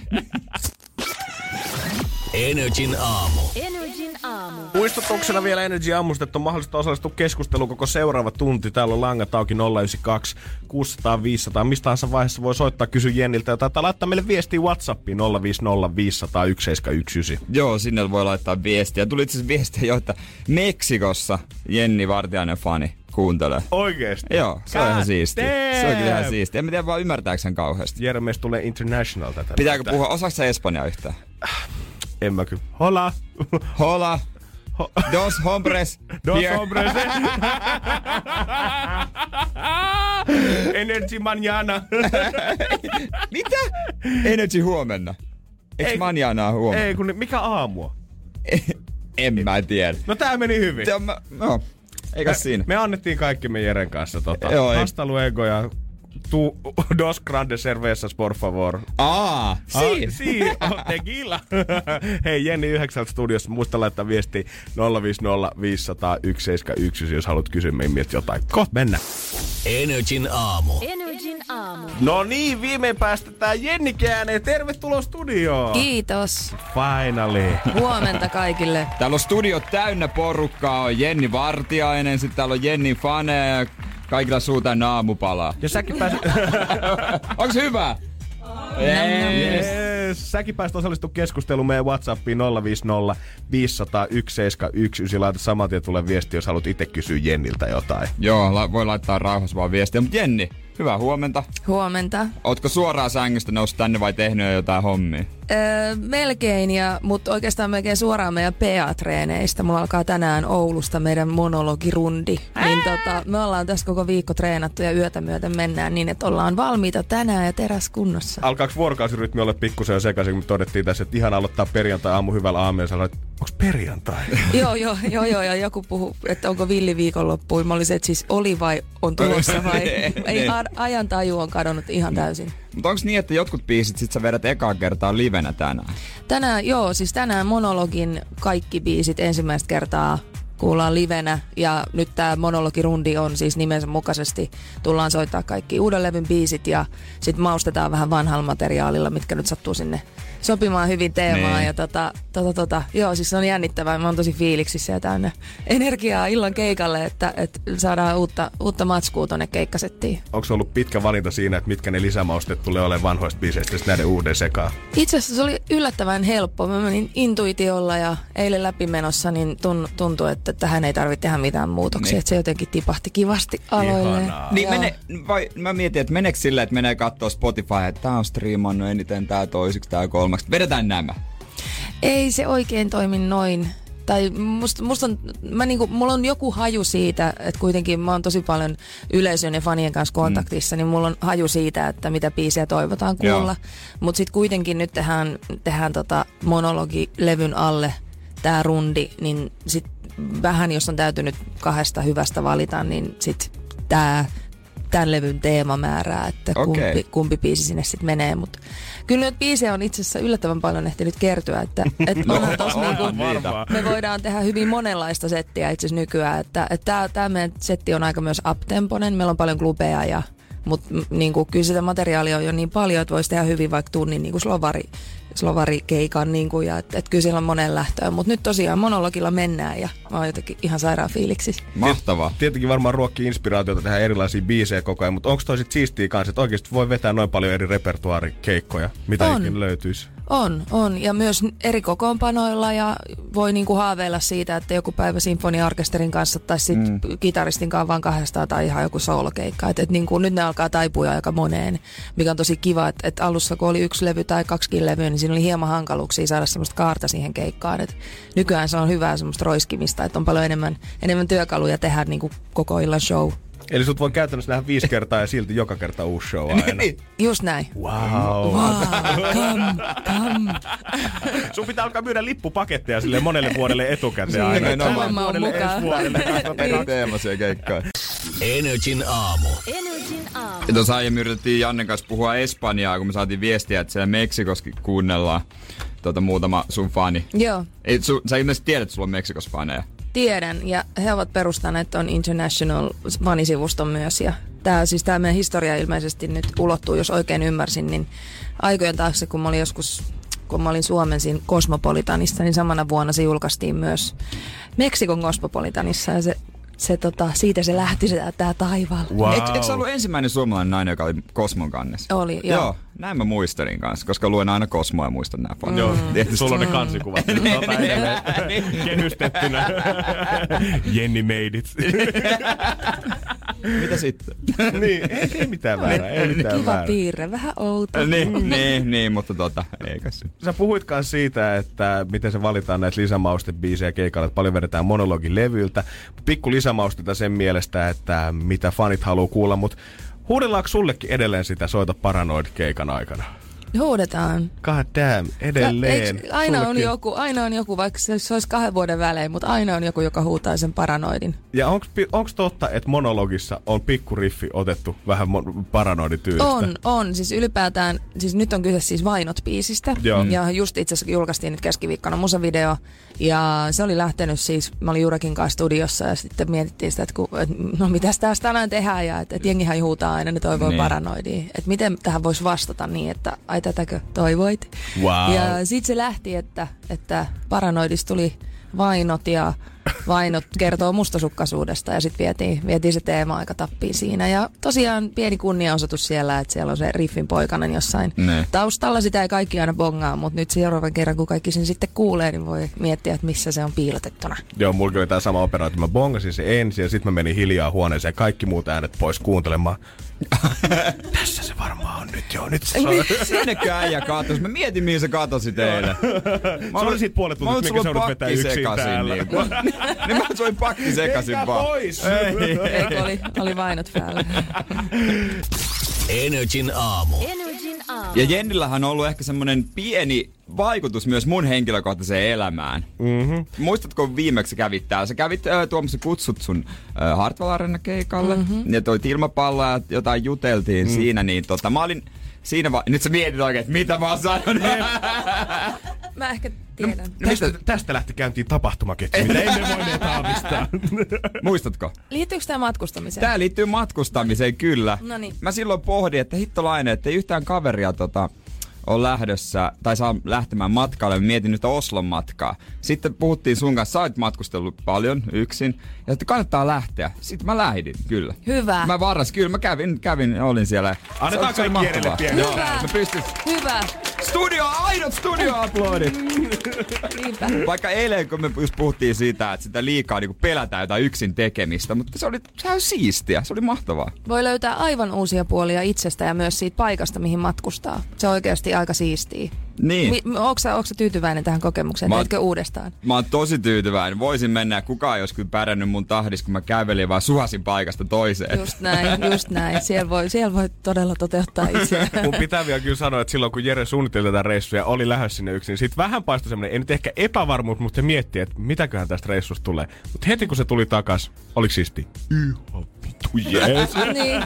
Energin aamu. Energin aamu. Muistutuksena vielä Energin aamusta, että on mahdollista osallistua keskusteluun koko seuraava tunti. Täällä on langat auki nolla yhdeksänkymmentäkaksi kuusisataa viisisataa. Mistä tahansa vaiheessa voi soittaa, kysyä Jenniltä jotain. Tai laittaa meille viestiä WhatsAppiin nolla viisi nolla viisi nolla yksi seitsemän yksi yhdeksän. Joo, sinne voi laittaa viestiä. Tuli itse asiassa viestiä jo, että Meksikossa Jenni Vartiainen fani kuuntelee. Oikeesti? Joo, se God on ihan siistiä. Se on ihan siistiä. En tiedä vaan ymmärtääkö sen kauheasti. Jere, meistä tulee international tätä. Pitääkö puhua? Osaatko sä espanjaa yhtään? En mä kyllä. Hola. Hola. Ho- Dos hombres. Dos here. Hombres. Energy mañana. Mitä? Energy huomenna. Eiks ei, manjanaa huomenna? Ei, kun mikä aamua? En mä tiedä. No tää meni hyvin. Tämä, no, no, eikä siinä. Me annettiin kaikki me Jeren kanssa. Tota, joo, hasta luego ja... Tu, dos grandes cervezas, por favor. Aa, si. Ah, si, oh, tequila. Hei, Jenni yhdeksän studiossa. Muista laittaa viestiä nolla viisi nolla viisi nolla yksi seitsemän yksi, jos haluat kysyä meidän jotain. Kohta mennään. Energin aamu. Energin aamu. No niin, viimein päästetään Jennikin ääneen. Tervetuloa studioon. Kiitos. Finally. Huomenta kaikille. Täällä on studio täynnä porukkaa. On Jenni Vartiainen, sitten täällä on Jenni faneja. Kaikilla suu täynnä aamupalaa. Ja säkin pääset... Onks hyvä? Yes. Yes. Säkin pääsit osallistumaan keskusteluun meidän WhatsAppiin nolla viisi nolla viisi nolla yksi seitsemän yksi yhdeksän. Laita saman tien tulee viesti, jos haluat itse kysyä Jenniltä jotain. Joo, la- voi laittaa rauhassa vaan viestiä. Mut Jenni, hyvää huomenta. Huomenta. Ootko suoraan sängystä noussut tänne vai tehnyt jo jotain hommia? Öö, melkein, ja, mutta oikeastaan melkein suoraan meidän P A-treeneistä. Mulla alkaa tänään Oulusta meidän monologirundi. Niin, tota, me ollaan tässä koko viikko treenattu ja yötä myöten mennään niin, että ollaan valmiita tänään ja teräs kunnossa. Alkaako vuorokausirytmi olla pikkusen jo sekaisin, kun me todettiin tässä, että ihan aloittaa perjantai aamu hyvällä aamia. Sanoin, että onko perjantai? joo, joo, joo, joo, ja joku puhui, että onko villi viikonloppuun. Mä olin se, että siis oli vai on tulossa vai ei. Ajan taju on kadonnut ihan täysin. Mutta onko niin, että jotkut biisit sit sä vedät ekaa kertaa livenä tänään? Tänään, joo. Siis tänään monologin kaikki biisit ensimmäistä kertaa kuullaan livenä. Ja nyt tämä monologirundi on siis nimensä mukaisesti. Tullaan soittaa kaikki uuden levyn biisit ja sitten maustetaan vähän vanhalla materiaalilla, mitkä nyt sattuu sinne sopimaan hyvin teemaan. Nee. Ja tota, tota, tota, joo, siis se on jännittävää. Mä oon tosi fiiliksissä ja täynnä energiaa illan keikalle, että, että saadaan uutta, uutta matskua tonne keikkasettiin. Onko se ollut pitkä valinta siinä, että mitkä ne lisämausteet tulee olemaan vanhoista biiseistä näiden uuden sekaan? Itse asiassa se oli yllättävän helppo. Mä menin intuitiolla ja eilen läpimenossa niin tuntui, että tähän ei tarvitse tehdä mitään muutoksia. Niin. Että se jotenkin tipahti kivasti aloille. Niin mene, vai, mä mietin, että meneekö sillä, että menee katsoa Spotify, että tää on striimannut eniten, tää toisiksi, tää kolmaksi. Vedetään nämä. Ei se oikein toimi noin. Tai musta, musta on, mä niinku, mulla on joku haju siitä, että kuitenkin mä oon tosi paljon yleisön ja fanien kanssa kontaktissa, mm. niin mulla on haju siitä, että mitä biisejä toivotaan kuulla. Mutta sitten kuitenkin nyt tehdään, tehdään tota monologilevyn alle tää rundi, niin sit vähän jos on täytynyt kahdesta hyvästä valita, niin sit tää... tämän levyn teema määrää, että okay. kumpi, kumpi biisi sinne sitten menee, mutta kyllä nyt biisejä on itse asiassa yllättävän paljon ehtinyt kertyä, että, että onhan tossa niin kuin, me voidaan tehdä hyvin monenlaista settiä itse asiassa nykyään, että, että tämä meidän setti on aika myös uptemponen, meillä on paljon klubeja ja mutta niinku, kyllä sitä materiaalia on jo niin paljon, että voisi tehdä hyvin vaikka tunnin niinku slovari, slovarikeikan. Niinku, että et kyllä siellä on monen lähtöön. Mutta nyt tosiaan monologilla mennään ja mä oon jotenkin ihan sairaan fiiliksissä. Mahtavaa. Tietenkin varmaan ruokkii inspiraatiota tehdä erilaisia biisejä koko ajan. Mutta onko toi sit siistiä kanssa, että oikeasti voi vetää noin paljon eri repertuaarikeikkoja, mitä on. Ikin löytyisi? On, on. Ja myös eri kokoonpanoilla ja voi niinku haaveilla siitä, että joku päivä sinfoniaorkesterin kanssa tai sitten mm. kitaristin kanssa vaan kahdestaan tai ihan joku soolokeikka. Että et niinku, nyt ne alkaa taipua aika moneen, mikä on tosi kiva. Että et alussa kun oli yksi levy tai kaksikin levyä, niin siinä oli hieman hankaluuksia saada semmoista kaarta siihen keikkaan. Et nykyään se on hyvää semmoista roiskimista, että on paljon enemmän, enemmän työkaluja tehdä niinku koko illan show. Eli sut voi käytännössä nähdä viisi kertaa ja silti joka kerta uusi show aina. Just näin. Wow. wow. Come, come. Sun pitää alkaa myydä lippupaketteja sille monelle vuodelle etukäteen aina. Tämän mä oon mukaan. Eri teemaisia keikkaan. Energin aamu. Energin aamu. Ja tuossa aiemmin yritettiin Jannen kanssa puhua Espanjaa, kun me saatiin viestiä, että siellä Meksikossa kuunnellaan tuota, muutama sun fani. Joo. Ei, su, sä ilmeisesti tiedät, että sulla on Meksikos faneja. Tiedän, ja he ovat perustaneet on International fanisivuston myös, ja tämä siis tää meidän historia ilmeisesti nyt ulottuu, jos oikein ymmärsin, niin aikojen taakse, kun mä olin joskus, kun mä olin Suomen siinä Cosmopolitanissa, niin samana vuonna se julkaistiin myös Meksikon Cosmopolitanissa, ja se, se tota, siitä se lähti se tää taivaalle. Wow. Eikö et, se ollut ensimmäinen suomalainen nainen, joka oli Cosmon kannessa? Oli, joo. joo. Näin mä muistelin kanssa, koska luen aina Cosmoa ja muistan nää fanit. Joo, sulla on ne kansikuvat. Kehystettynä. Jenni made it. Mitä sitten? Niin, ei mitään väärää, ei mitään väärää. Kiva piirre, vähän outo. Niin, niin, mutta tota, eikäs. Sä puhuit kanssa siitä, että miten se valitaan näitä lisämaustebiisejä keikalle, että paljon vedetään monologin levyltä. Pikku lisämaustetta sen mielestä, että mitä fanit haluu kuulla, mut huudellaanko sullekin edelleen sitä soita Paranoid-keikan aikana? Huudetaan. God damn, edelleen. Eikö, aina, on joku, aina on joku, vaikka se, se olisi kahden vuoden välein, mutta aina on joku, joka huutaa sen Paranoidin. Ja onko totta, että monologissa on pikkuriffi otettu vähän mon- Paranoidityylistä? On, on. Siis ylipäätään, siis nyt on kyse siis Vainot-biisistä. Joo. Ja just itse asiassa julkaistiin nyt keskiviikkona musavideo. Ja se oli lähtenyt siis, mä olin Jurekin kanssa studiossa ja sitten mietittiin sitä, että et, no mitäs tästä tänään tehdään ja että et jengihän huutaa aina, ne toivoo niin. Paranoidia. Että miten tähän voisi vastata niin, että ai tätäkö toivoit? Wow. Ja sit se lähti, että, että Paranoidista tuli Vainot ja Vainot kertoo mustasukkaisuudesta ja sit vietiin, vietiin se teema aika tappiin siinä. Ja tosiaan pieni kunniaosoitus siellä, että siellä on se riffin poikanen jossain ne. Taustalla. Sitä ei kaikki aina bongaa, mutta nyt seuraavan kerran kun kaikki sen sitten kuulee, niin voi miettiä, että missä se on piilotettuna. Joo, mulla oli tää sama operaatio. Mä bongasin se ensin ja sit mä menin hiljaa huoneeseen kaikki muut äänet pois kuuntelemaan. Tässä se varmaan on nyt joo. Nyt se on. Sinnekö äijä katosi? Mä mietin, mihin se katosi teille. Mä olin siitä puolet tuntia, minkä seudut vetää yksin täällä. Niin mä soin pakki sekasin vaan. Pois! Ei, ei. Oli, oli Vainot päällä. Energin aamu. Energin aamu. Ja Jennillähän on ollut ehkä semmonen pieni vaikutus myös mun henkilökohtaiseen elämään. Mm-hmm. Muistatko viimeksi kävit täällä? Sä kävit äh, tuomassa kutsut sun äh, Hartwall Arena keikalle. Mm-hmm. Ja toi ilmapallo ja jotain juteltiin mm. siinä. Niin tota, mä olin Siinä vaan. Nyt sä mietit oikein, että mitä mä oon sanonut. Mä ehkä tiedän. No, no tästä, tästä lähti käyntiin tapahtumaketju, mitä ei me voineet aavistaa. Muistatko? Liittyykö tää matkustamiseen? Tää liittyy matkustamiseen, kyllä. No niin. Mä silloin pohdin, että hittolainen, että ei yhtään kaveria tota... on lähdössä, tai saa lähtemään matkalle, mietin nyt Oslon matkaa. Sitten puhuttiin sun kanssa, sä olet matkustellut paljon yksin, ja että kannattaa lähteä. Sitten mä lähdin, kyllä. Hyvä. Mä varas, kyllä, mä kävin, kävin olin siellä. Annetaan kaikki Jerelle pieni. Hyvä. Mä pystyn. Hyvä. Studio, aidot studio-aplodit. Niinpä. Vaikka eilen, kun me just puhuttiin siitä, että sitä liikaa niin pelätään jotain yksin tekemistä, mutta se oli, sehän oli siistiä, se oli mahtavaa. Voi löytää aivan uusia puolia itsestä ja myös siitä paikasta, mihin matkustaa. Se oikeasti aika siistiä. Niin. Mi- Ootko sä, sä tyytyväinen tähän kokemukseen? Mä teetkö uudestaan? Mä oon tosi tyytyväinen. Voisin mennä, kukaan ei olisi kyllä pärjännyt mun tahdissa, kun mä kävelin, vaan suhasin paikasta toiseen. Just näin, just näin. Siellä voi, siellä voi todella toteuttaa itseään. Mun pitää vielä kyllä sanoa, että silloin kun Jere suunnitteli tätä reissua ja oli lähes sinne yksin, sit vähän paistoi semmoinen, ei nyt ehkä epävarmuus, mutta mietti, että mitäköhän tästä reissusta tulee. Mutta heti kun se tuli takas, oliko siisti? Ihan vittu jees. Niin.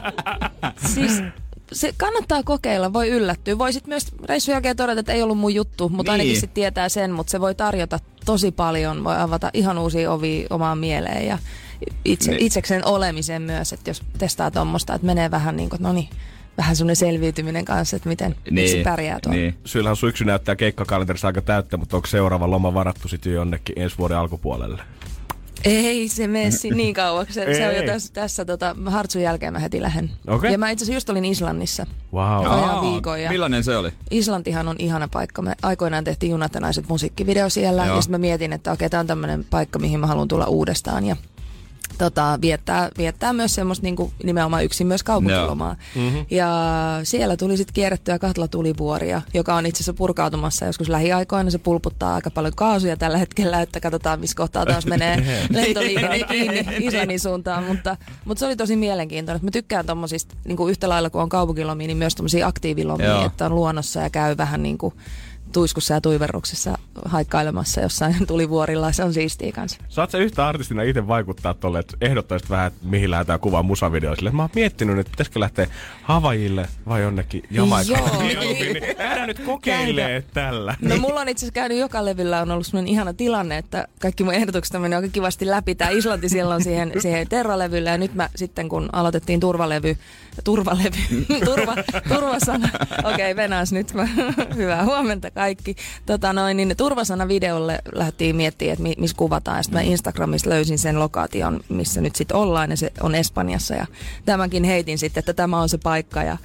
Siis... Se kannattaa kokeilla, voi yllättyä. Voi sit myös reissun jälkeen todeta, että ei ollut mun juttu, mutta niin. Ainakin sit tietää sen, mutta se voi tarjota tosi paljon. Voi avata ihan uusia ovia omaan mieleen ja itse, niin. Itsekseen olemisen myös, että jos testaa tommosta, että menee vähän niin kuin, no niin, vähän semmoinen selviytyminen kanssa, että miten niin. Se pärjää tuolla. Niin. Syyllähän syksy näyttää keikkakalenterissa aika täyttä, mutta onko seuraava loma varattu sitten jo jonnekin ensi vuoden alkupuolelle? Ei se mene niin kauaksi. Se, se on jo tässä, tässä tota, hartsun jälkeen mä heti lähden. Okay. Ja mä itse asiassa just olin Islannissa. Wow. Ajan viikon. Ja millainen se oli? Islantihan on ihana paikka. Me aikoinaan tehtiin Junat ja naiset -musiikkivideo siellä. Joo. Ja sit mä mietin, että okei, okay, tää on tämmönen paikka, mihin mä haluan tulla uudestaan. Ja tota, viettää, viettää myös semmoista niinku, nimenomaan yksin myös kaupunkilomaa. Mm-hmm. Ja siellä tuli sitten kierrettyä kahtella tulivuoria, joka on itse asiassa purkautumassa joskus lähiaikoina. Se pulputtaa aika paljon kaasuja tällä hetkellä, että katsotaan missä kohtaa taas menee lentoliikenne kiinni Islannin suuntaan. Mutta, mutta se oli tosi mielenkiintoinen. Mä tykkään tommosista, niinku yhtä lailla kun on kaupunkilomia, niin myös tommosia aktiivilomia, joo. Että on luonnossa ja käy vähän niinku... tuiskussa ja tuiverruksessa haikkailemassa jossain tulivuorilla, se on siistiä kanssa. Saat sä yhtä artistina itse vaikuttaa tolle, että ehdottaisit vähän, että mihin lähdetään kuvaan musavideoa sille. Mä oon miettinyt, että pitäisikö lähteä Havajille vai jonnekin Jamaikalle. Älä nyt kokeilee tällä. No mulla on itse asiassa käynyt joka levyllä, on ollut semmoinen ihana tilanne, että kaikki mun ehdotukset on mennyt oikein kivasti läpi. Tää Islanti silloin siihen, siihen Terra-levylle ja nyt mä sitten kun aloitettiin turvalevy, turvalevy, turva, turvasana, okei okay, venäs nyt mä, hyvää huomenta. Kaikki. Tota noin, niin Turvasana-videolle lähdettiin miettimään, että mi- missä kuvataan. Ja sitten mä Instagramissa löysin sen lokaation, missä nyt sitten ollaan, ja se on Espanjassa. Ja tämänkin heitin sitten, että tämä on se paikka, ja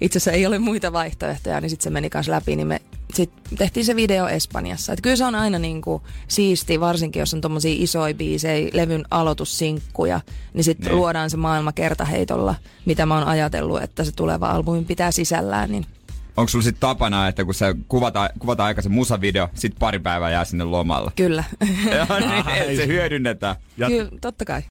itse asiassa ei ole muita vaihtoehtoja, niin sitten se meni kanssa läpi, niin me sitten tehtiin se video Espanjassa. Et kyllä se on aina niinku siistiä, varsinkin jos on tommosia isoja biisejä, levyn aloitussinkkuja, niin sitten luodaan se maailma kertaheitolla, mitä mä oon ajatellut, että se tuleva albumi pitää sisällään, niin... Onko sulla sit tapana, että kun sä kuvataan, kuvataan aika se musavideo, sit pari päivää jää sinne lomalle? Kyllä. Ja niin, se hyödynnetään. Jat- Kyllä, totta kai.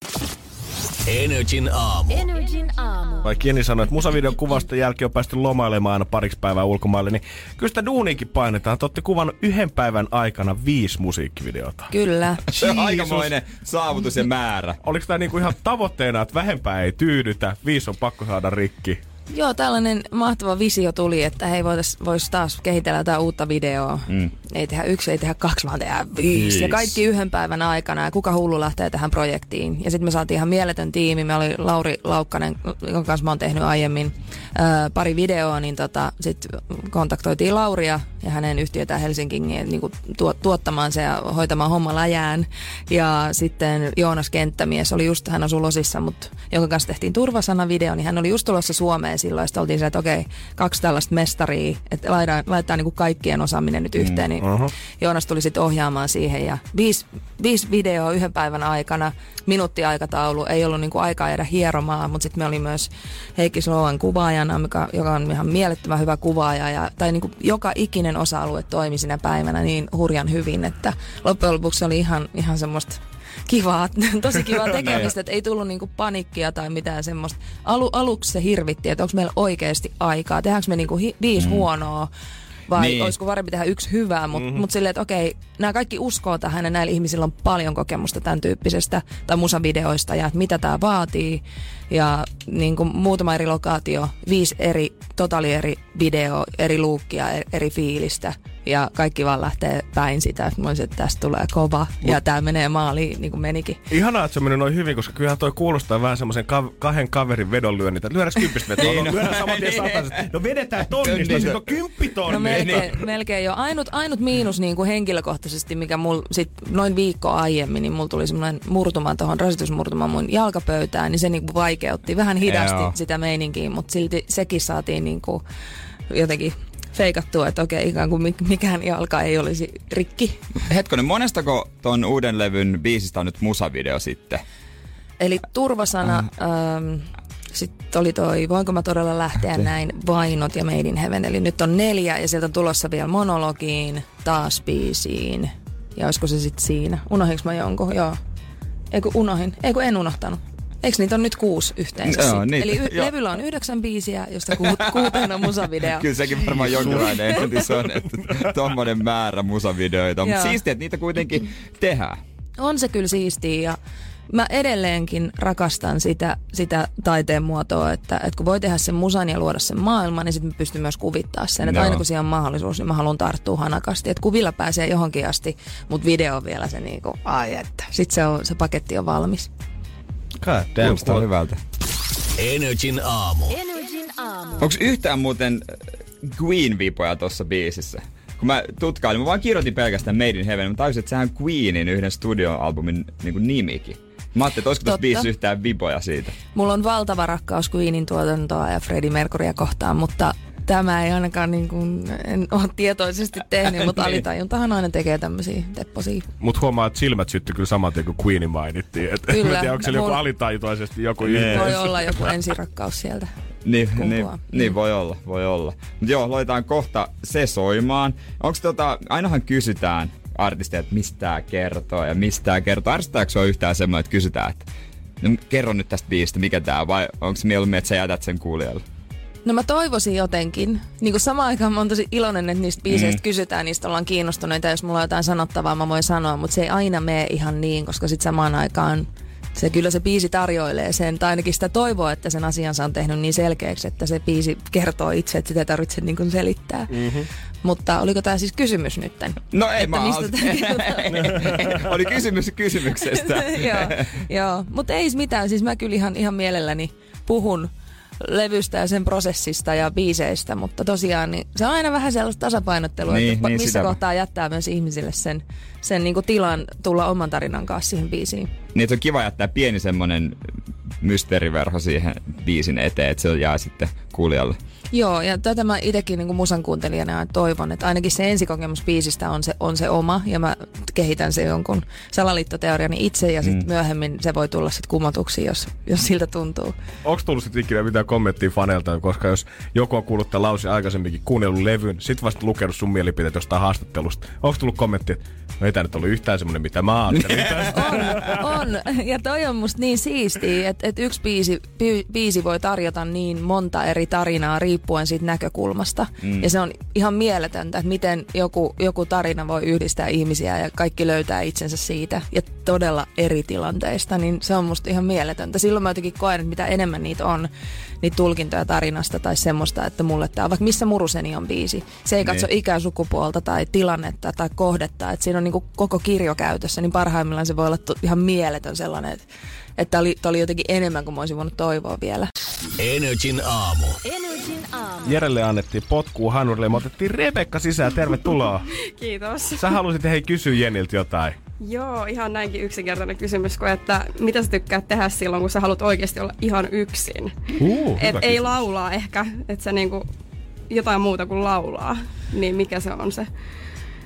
Energin aamu. Energin aamu. Vaikka Jenni sanoi, että musavideon kuvasta jälkeen on päästy lomailemaan aina pariksi päivää ulkomaille, niin kyllä sitä duuniinkin painetaan. Te ootte kuvannut yhden päivän aikana viisi musiikkivideota. Kyllä. Se on aikamoinen saavutus ja määrä. Oliko tää niinku ihan tavoitteena, että vähempää ei tyydytä, viisi on pakko saada rikki? Joo, tällainen mahtava visio tuli, että hei, voitais, vois taas kehitellä jotain uutta videoa. Mm. Ei tehdä yksi, ei tehdä kaksi, vaan tehdään viisi. Viis. Ja kaikki yhden päivän aikana, ja kuka hullu lähtee tähän projektiin. Ja sitten me saatiin ihan mieletön tiimi. Me oli Lauri Laukkanen, jonka kanssa mä oon tehnyt aiemmin ää, pari videoa, niin tota, sitten kontaktoitiin Lauria ja hänen yhtiötään Helsinkiin niin tuo, tuottamaan se ja hoitamaan homma läjään. Ja sitten Joonas Kenttämies oli just, hän asui Losissa, mutta jonka kanssa tehtiin Turvasana-video, niin hän oli just tulossa Suomeen. Silloin sitten oltiin se, että okei, kaksi tällaista mestaria, että laitetaan, laitetaan niin kaikkien osaaminen nyt yhteen. Niin uh-huh. Joonas tuli sitten ohjaamaan siihen ja viisi, viisi videoa yhden päivän aikana, minuuttiaikataulu, ei ollut niin kuin aikaa jäädä hieromaan, mutta sitten me oli myös Heikki Sloan kuvaajana, mikä, joka on ihan mielettömän hyvä kuvaaja, ja, tai niin kuin joka ikinen osa-alue toimi sinä päivänä niin hurjan hyvin, että loppujen lopuksi oli ihan, ihan semmoista... Kivaa, tosi kivaa tekemistä, että ei tullut niinku panikkia tai mitään semmoista. Alu, aluksi se hirvitti, että onko meillä oikeasti aikaa, tehdäänkö me niinku hi- viisi mm. huonoa vai niin. Olisiko parempi tehdä yksi hyvää, mutta mm-hmm. mut silleen, että okei, nämä kaikki uskoo tähän ja näillä ihmisillä on paljon kokemusta tämän tyyppisestä tai musavideoista ja että mitä tämä vaatii ja niinku muutama eri lokaatio, viisi eri totaali eri video, eri lookia, eri fiilistä ja kaikki vaan lähtee päin sitä. Mä olisin, että tästä tulee kova Mut. ja tää menee maaliin niin kuin menikin. Ihanaa, että se on mennyt noin hyvin, koska kyllähän toi kuulostaa vähän semmoisen ka- kahden kaverin vedonlyönnin. Lyödäs kymppistä vetoa, no, lyödäs saman tien sataiset. No vedetään tonnista, sit on kymppitonni. No melkein, melkein jo. Ainut, ainut miinus niin kuin henkilökohtaisesti, mikä mul sit noin viikko aiemmin, niin mul tuli semmoinen murtuma tuohon, rasitusmurtuma mun jalkapöytään, niin se niin kuin vaikeutti. Vähän hidasti Eo. sitä meininkiä, mutta silti sekin saatiin niin kuin jotenkin feikattua, että okei, ikään kuin mikään jalka ei olisi rikki. Hetkonen, monestako ton uuden levyn biisistä on nyt musavideo sitten? Eli Turvasana, ähm, sitten oli toi Voinko mä todella lähteä näin, Vainot ja Made in Heaven. Eli nyt on neljä ja sieltä on tulossa vielä Monologiin, taas biisiin. Ja olisiko se sitten siinä? Unohinko mä jonkun? Joo. Eikö unohin? Eikö en unohtanut? Eikö niitä on nyt kuusi yhteensä? No, niin. Eli y- levyllä on yhdeksän biisiä, josta ku- kuuteen on musavideo. Kyllä sekin varmaan jonkinlainen entis on, että tommonen määrä musavideoita. Mutta siistiä, että niitä kuitenkin tehdään. On se kyllä siistiä ja mä edelleenkin rakastan sitä, sitä taiteen muotoa, että, että kun voi tehdä sen musan ja luoda sen maailman, niin sitten mä pystyn myös kuvittaa sen. No. Että aina kun siihen on mahdollisuus, niin mä haluan tarttua hanakasti. Että kuvilla pääsee johonkin asti, mutta video on vielä se niinku, ai että. Sitten se, on, se paketti on valmis. Kuulostaa hyvältä. Energin aamu. aamu. Onko yhtään muuten Queen-vipoja tuossa biisissä? Kun mä tutkailin, mä vaan kirjoitin pelkästään Made in Heaven, mutta tajusin, että sehän on Queenin yhden studioalbumin niin kuin nimikin. Mä ajattelin, että olisiko tässä biisissä yhtään vipoja siitä. Mulla on valtava rakkaus Queenin tuotantoa ja Freddie Mercurya kohtaan, mutta tämä ei ainakaan niin kuin, en ole tietoisesti tehnyt, mutta niin. Alitajuntahan aina tekee tämmöisiä tepposia. Mutta huomaa, että silmät syttyi kyllä saman tien kuin Queenin mainittiin. Et kyllä. En tiedä, onko siellä mul... joku alitajuntaisesti joku yhteys. Voi olla joku ensirakkaus sieltä. Niin, niin, niin voi olla, voi olla. Mut joo, loitaan kohta se soimaan. Onks tota, ainahan kysytään artisteja, että mistä tää kertoo ja mistä tää kertoo. Arstetaanko sua yhtään semmoinen, että kysytään, että no, kerro nyt tästä biisistä, mikä tää on, vai onks mieluummin, että sä jätät sen kuulijalle? No mä toivoisin jotenkin. Niin kuin samaan aikaan mä oon tosi iloinen, että niistä biiseistä mm. kysytään, niistä ollaan kiinnostuneita. Jos mulla on jotain sanottavaa, mä voin sanoa, mutta se ei aina mene ihan niin, koska sit samaan aikaan se kyllä se biisi tarjoilee sen, tai ainakin sitä toivoa, että sen asiansa on tehnyt niin selkeäksi, että se biisi kertoo itse, että sitä ei tarvitse niin kuin selittää. Mm-hmm. Mutta oliko tämä siis kysymys nytten? No ei, mä mistä te... Oli kysymys kysymyksestä. Joo, joo. Mutta ei mitään, siis mä kyllä ihan, ihan mielelläni puhun levystä ja sen prosessista ja biiseistä, mutta tosiaan niin se on aina vähän sellaista tasapainottelua, niin, että niin, missä kohtaa mä. jättää myös ihmisille sen, sen niin kuin tilan tulla oman tarinan kanssa siihen biisiin. Niin, on kiva jättää pieni semmoinen mysteeriverho siihen biisin eteen, että se jää sitten kuulijalle. Joo, ja tätä mä itsekin niin kuin musan kuuntelijana toivon, että ainakin se ensikokemus biisistä on se, on se oma, ja mä kehitän se jonkun salaliittoteoriani itse, ja sitten mm. myöhemmin se voi tulla sitten kumotuksi, jos, jos siltä tuntuu. Onko tullut sitten ikinä mitään kommenttia faneilta, koska jos joku on kuullut tämän lausin aikaisemminkin, kuunnellut levyn, sit vasta lukenut sun mielipiteet jostain haastattelusta, onko tullut kommentti, että no ei tää nyt ollut yhtään semmoinen, mitä mä ajattelin? on, on, ja toi on musta niin siistiä, että et yksi biisi, biisi voi tarjota niin monta eri tarinaa, riippuen siitä näkökulmasta. Mm. Ja se on ihan mieletöntä, että miten joku, joku tarina voi yhdistää ihmisiä ja kaikki löytää itsensä siitä ja todella eri tilanteista, niin se on musta ihan mieletöntä. Silloin mä jotenkin koen, että mitä enemmän niitä on, niitä tulkintoja tarinasta tai semmoista, että mulle tää on vaikka Missä muruseni on biisi. Se ei katso niin. ikää, sukupuolta tai tilannetta tai kohdetta, että siinä on niinku koko kirjo käytössä, niin parhaimmillaan se voi olla to- ihan mieletön sellainen, että Että oli, oli jotenkin enemmän kuin mä olisin voinut toivoa vielä. Energin aamu. Energin aamu. Jerelle annettiin potkua hanurille ja me otettiin Rebekka sisään. Tervetuloa. Kiitos. Sä halusit hei kysyä Jenniltä jotain. Joo, ihan näinkin yksinkertainen kysymys kuin, että mitä sä tykkäät tehdä silloin, kun sä haluat oikeasti olla ihan yksin. Uh, Et ei kysymys. Laulaa ehkä, että sä niinku jotain muuta kuin laulaa. Niin mikä se on se?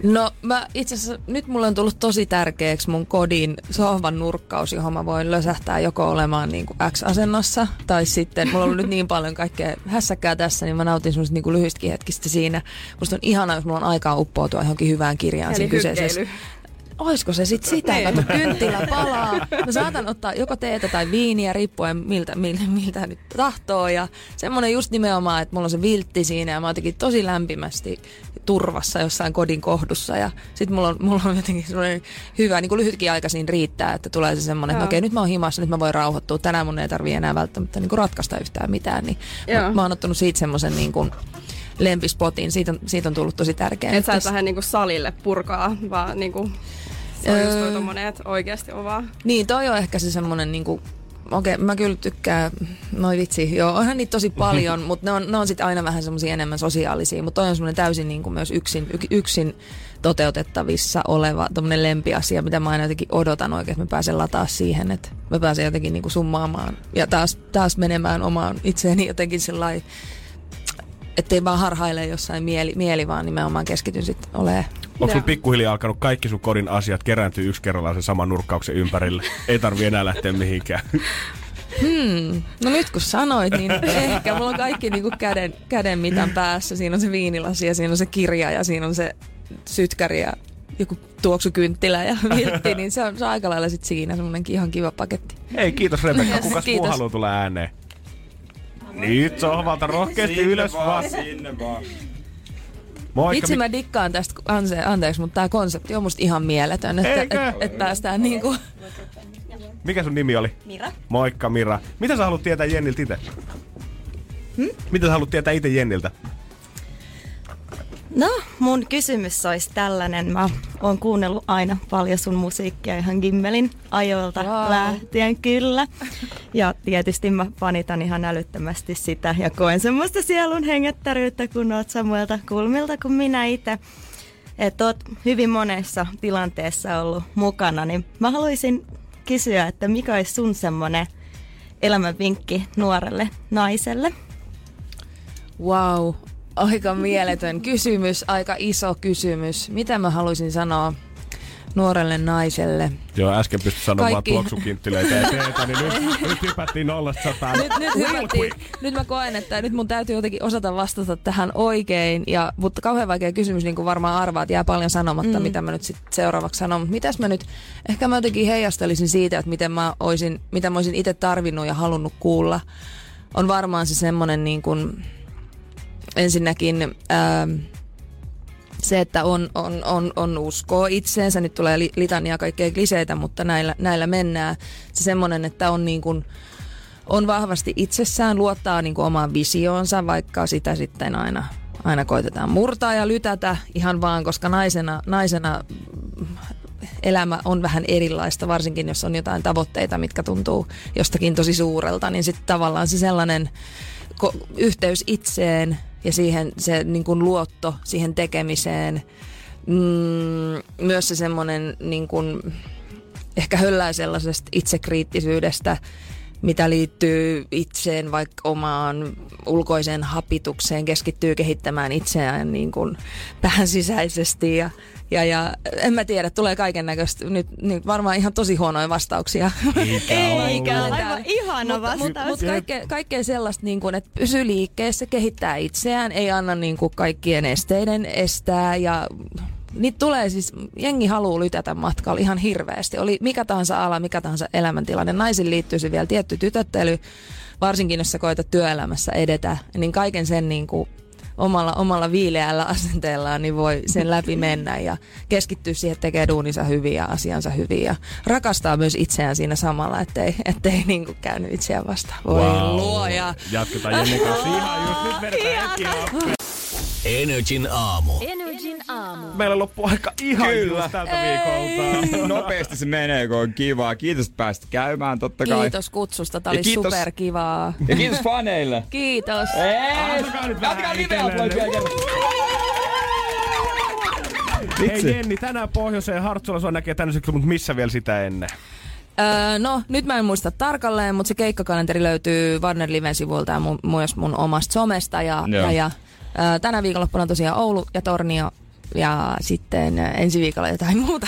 No mä itse asiassa, nyt mulle on tullut tosi tärkeäksi mun kodin sohvan nurkkaus, johon mä voin lösähtää joko olemaan niin kuin X-asennossa, tai sitten mulla on ollut nyt niin paljon kaikkea hässäkkää tässä, niin mä nautin semmoisesta niin kuin lyhyistäkin hetkistä siinä. Musta on ihanaa, jos mulla on aikaa uppoutua johonkin hyvään kirjaan. Eli hykkeily. Kyseisessä. oisko se sit sitä, kato kynttilä palaa. Mä saatan ottaa joko teetä tai viiniä, riippuen miltä, miltä, miltä nyt tahtoo. Ja semmonen just nimenomaan, että mulla on se viltti siinä ja mä oon jotenkin tosi lämpimästi turvassa jossain kodin kohdussa. Ja sit mulla on, mulla on jotenkin semmonen hyvä, niin kuin lyhytkin aika siinä riittää, että tulee se semmonen, että okei, nyt mä oon himassa, nyt mä voin rauhoittua. Tänään mun ei tarvii enää välttämättä niin kuin ratkaista yhtään mitään. Niin mä, mä oon ottanut siitä semmosen niin kuin lempispotin. Siitä on, siitä on tullut tosi tärkeä. Et sä et vähän niinku salille purkaa, vaan niinku se on öö... just toi tommonen, että oikeesti on vaan. Niin, toi on ehkä se semmonen niinku, okei, okay, mä kyllä tykkään, noi vitsi, joo, onhan niitä tosi paljon, mutta ne on, ne on sit aina vähän semmosia enemmän sosiaalisia, mutta toi on semmonen täysin niinku myös yksin, yksin toteutettavissa oleva tommonen lempiasia, mitä mä aina jotenkin odotan oikein, että mä pääsen lataa siihen, että mä pääsen jotenkin niinku summaamaan ja taas, taas menemään omaan itseeni jotenkin sellainen. Että ei vaan harhaile jossain mieli, mieli vaan nimenomaan keskityn sitten olemaan. Onko sun pikkuhiljaa alkanut kaikki sun kodin asiat kerääntyy yksi kerrallaan sen saman nurkkauksen ympärille? Ei tarvi enää lähteä mihinkään. Hmm. No nyt kun sanoit, niin ehkä mulla on kaikki niinku käden, käden mitan päässä. Siinä on se viinilasi ja siinä on se kirja ja siinä on se sytkäri ja joku tuoksukynttilä ja viltti. Niin se on, se on aika lailla sit siinä semmoinenkin ihan kiva paketti. Hei, kiitos Rebekka. Kukas muu haluaa tulla ääneen? Nyt sohvalta rohkeasti sinne ylös vaan, vaan. Sinne vaan. Moikka. Itse mä dikkaan tästä, anteeksi, mutta tää konsepti on musta ihan mieletön, että et, et päästään niinku. Mikä sun nimi oli? Mira. Moikka Mira. Mitä sä haluat tietää Jenniltä ite? Hmm? Mitä sä haluat tietää ite Jenniltä? No, mun kysymys olisi tällainen. Mä oon kuunnellut aina paljon sun musiikkia ihan Gimmelin ajoilta wow. lähtien, kyllä. Ja tietysti mä fanitan ihan älyttömästi sitä ja koen semmoista sielun hengettäryyttä, kun oot samoilta kulmilta kuin minä itse. Että oot hyvin monessa tilanteessa ollut mukana, niin mä haluaisin kysyä, että mikä olisi sun semmoinen elämänvinkki nuorelle naiselle? Vau. Wow. Aika mieletön kysymys, aika iso kysymys. Mitä mä haluaisin sanoa nuorelle naiselle? Joo, äsken pystyi sanomaan kaikki tuoksukynttilöitä ja teetä, niin nyt, nyt hypättiin nollasta sataan. Nyt, nyt hypättiin. Nyt mä koen, että nyt mun täytyy jotenkin osata vastata tähän oikein. Ja, mutta kauhean vaikea kysymys, niin kuin varmaan arvaat, jää paljon sanomatta, mm. mitä mä nyt sit seuraavaksi sanon. Mutta mitäs mä nyt, ehkä mä jotenkin heijastelisin siitä, että miten mä oisin, mitä mä oisin itse tarvinnut ja halunnut kuulla. On varmaan se semmonen niin kuin ensinnäkin ää, se, että on, on, on, on uskoa itseensä. Nyt tulee litania kaikkea kliseitä, mutta näillä, näillä mennään. Se semmoinen, että on, niin kuin, on vahvasti itsessään, luottaa niin kuin omaan visioonsa, vaikka sitä sitten aina, aina koitetaan murtaa ja lytätä ihan vaan, koska naisena, naisena elämä on vähän erilaista, varsinkin jos on jotain tavoitteita, mitkä tuntuu jostakin tosi suurelta, niin sitten tavallaan se sellainen ko- yhteys itseen ja siihen se niin kuin luotto siihen tekemiseen, mm, myös se semmoinen niin kuin ehkä höllää sellaisesta itsekriittisyydestä, mitä liittyy itseen, vaikka omaan ulkoiseen hapitukseen, keskittyy kehittämään itseään niin kuin vähän sisäisesti ja, ja, ja en mä tiedä, tulee kaiken näköistä, nyt, nyt varmaan ihan tosi huonoja vastauksia. Eikä ole aivan ihana vastaus. Mutta mut, mut kaikkea, kaikkea sellaista, niin kuin, että pysyy liikkeessä, kehittää itseään, ei anna niin kuin kaikkien esteiden estää ja niitä tulee siis, jengi haluaa lytätä matkalla ihan hirveästi. Oli mikä tahansa ala, mikä tahansa elämäntilanne. Naisiin liittyy se vielä tietty tytöttely, varsinkin jos sä koetat työelämässä edetä. Niin kaiken sen niin kuin omalla, omalla viileällä asenteellaan niin voi sen läpi mennä ja keskittyä siihen, että tekee duuninsa hyvin ja asiansa hyvin. Ja rakastaa myös itseään siinä samalla, ettei, ettei niin kuin käynyt itseään vastaan. Voi wow. luoja! Jatketaan Jenni kanssa ihan just nyt vedetään hetkiä. Energin aamu. Energin aamu. Meillä loppuu aika ihan kyllä tältä viikolta. Nopeasti se menee, kun on kivaa. Kiitos, että pääsit käymään, totta kai. Kiitos kutsusta, tää oli superkivaa. Ja kiitos faneille. Kiitos. Laitakaa live-aplodit vielä kerran. Hei Jenni, tänään pohjoiseen Hartsulla sua näkee tänne syksyllä, mutta missä vielä sitä ennen? Öö, no, nyt mä en muista tarkalleen, mutta se keikkakalenteri löytyy Warner Liven sivuilta ja mu- myös mun omasta somesta ja ja... ja tänä viikonloppuna tosiaan Oulu ja Tornio ja sitten ensi viikolla jotain muuta.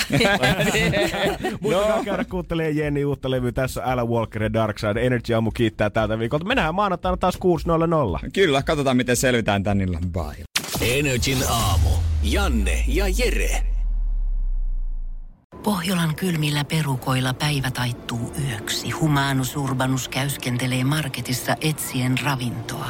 Muistakaa käydä kuuntelee Jenni uutta levyä. Tässä on Alan Walker ja Darkside. Energy Aamu kiittää tältä viikolta. Mennään maanantaina taas kuusi nolla nolla. Kyllä, katsotaan miten selvitään tän illan. Bye. Energyn aamu. Janne ja Jere. Pohjolan kylmillä perukoilla päivä taittuu yöksi. Humanus Urbanus käyskentelee marketissa etsien ravintoa.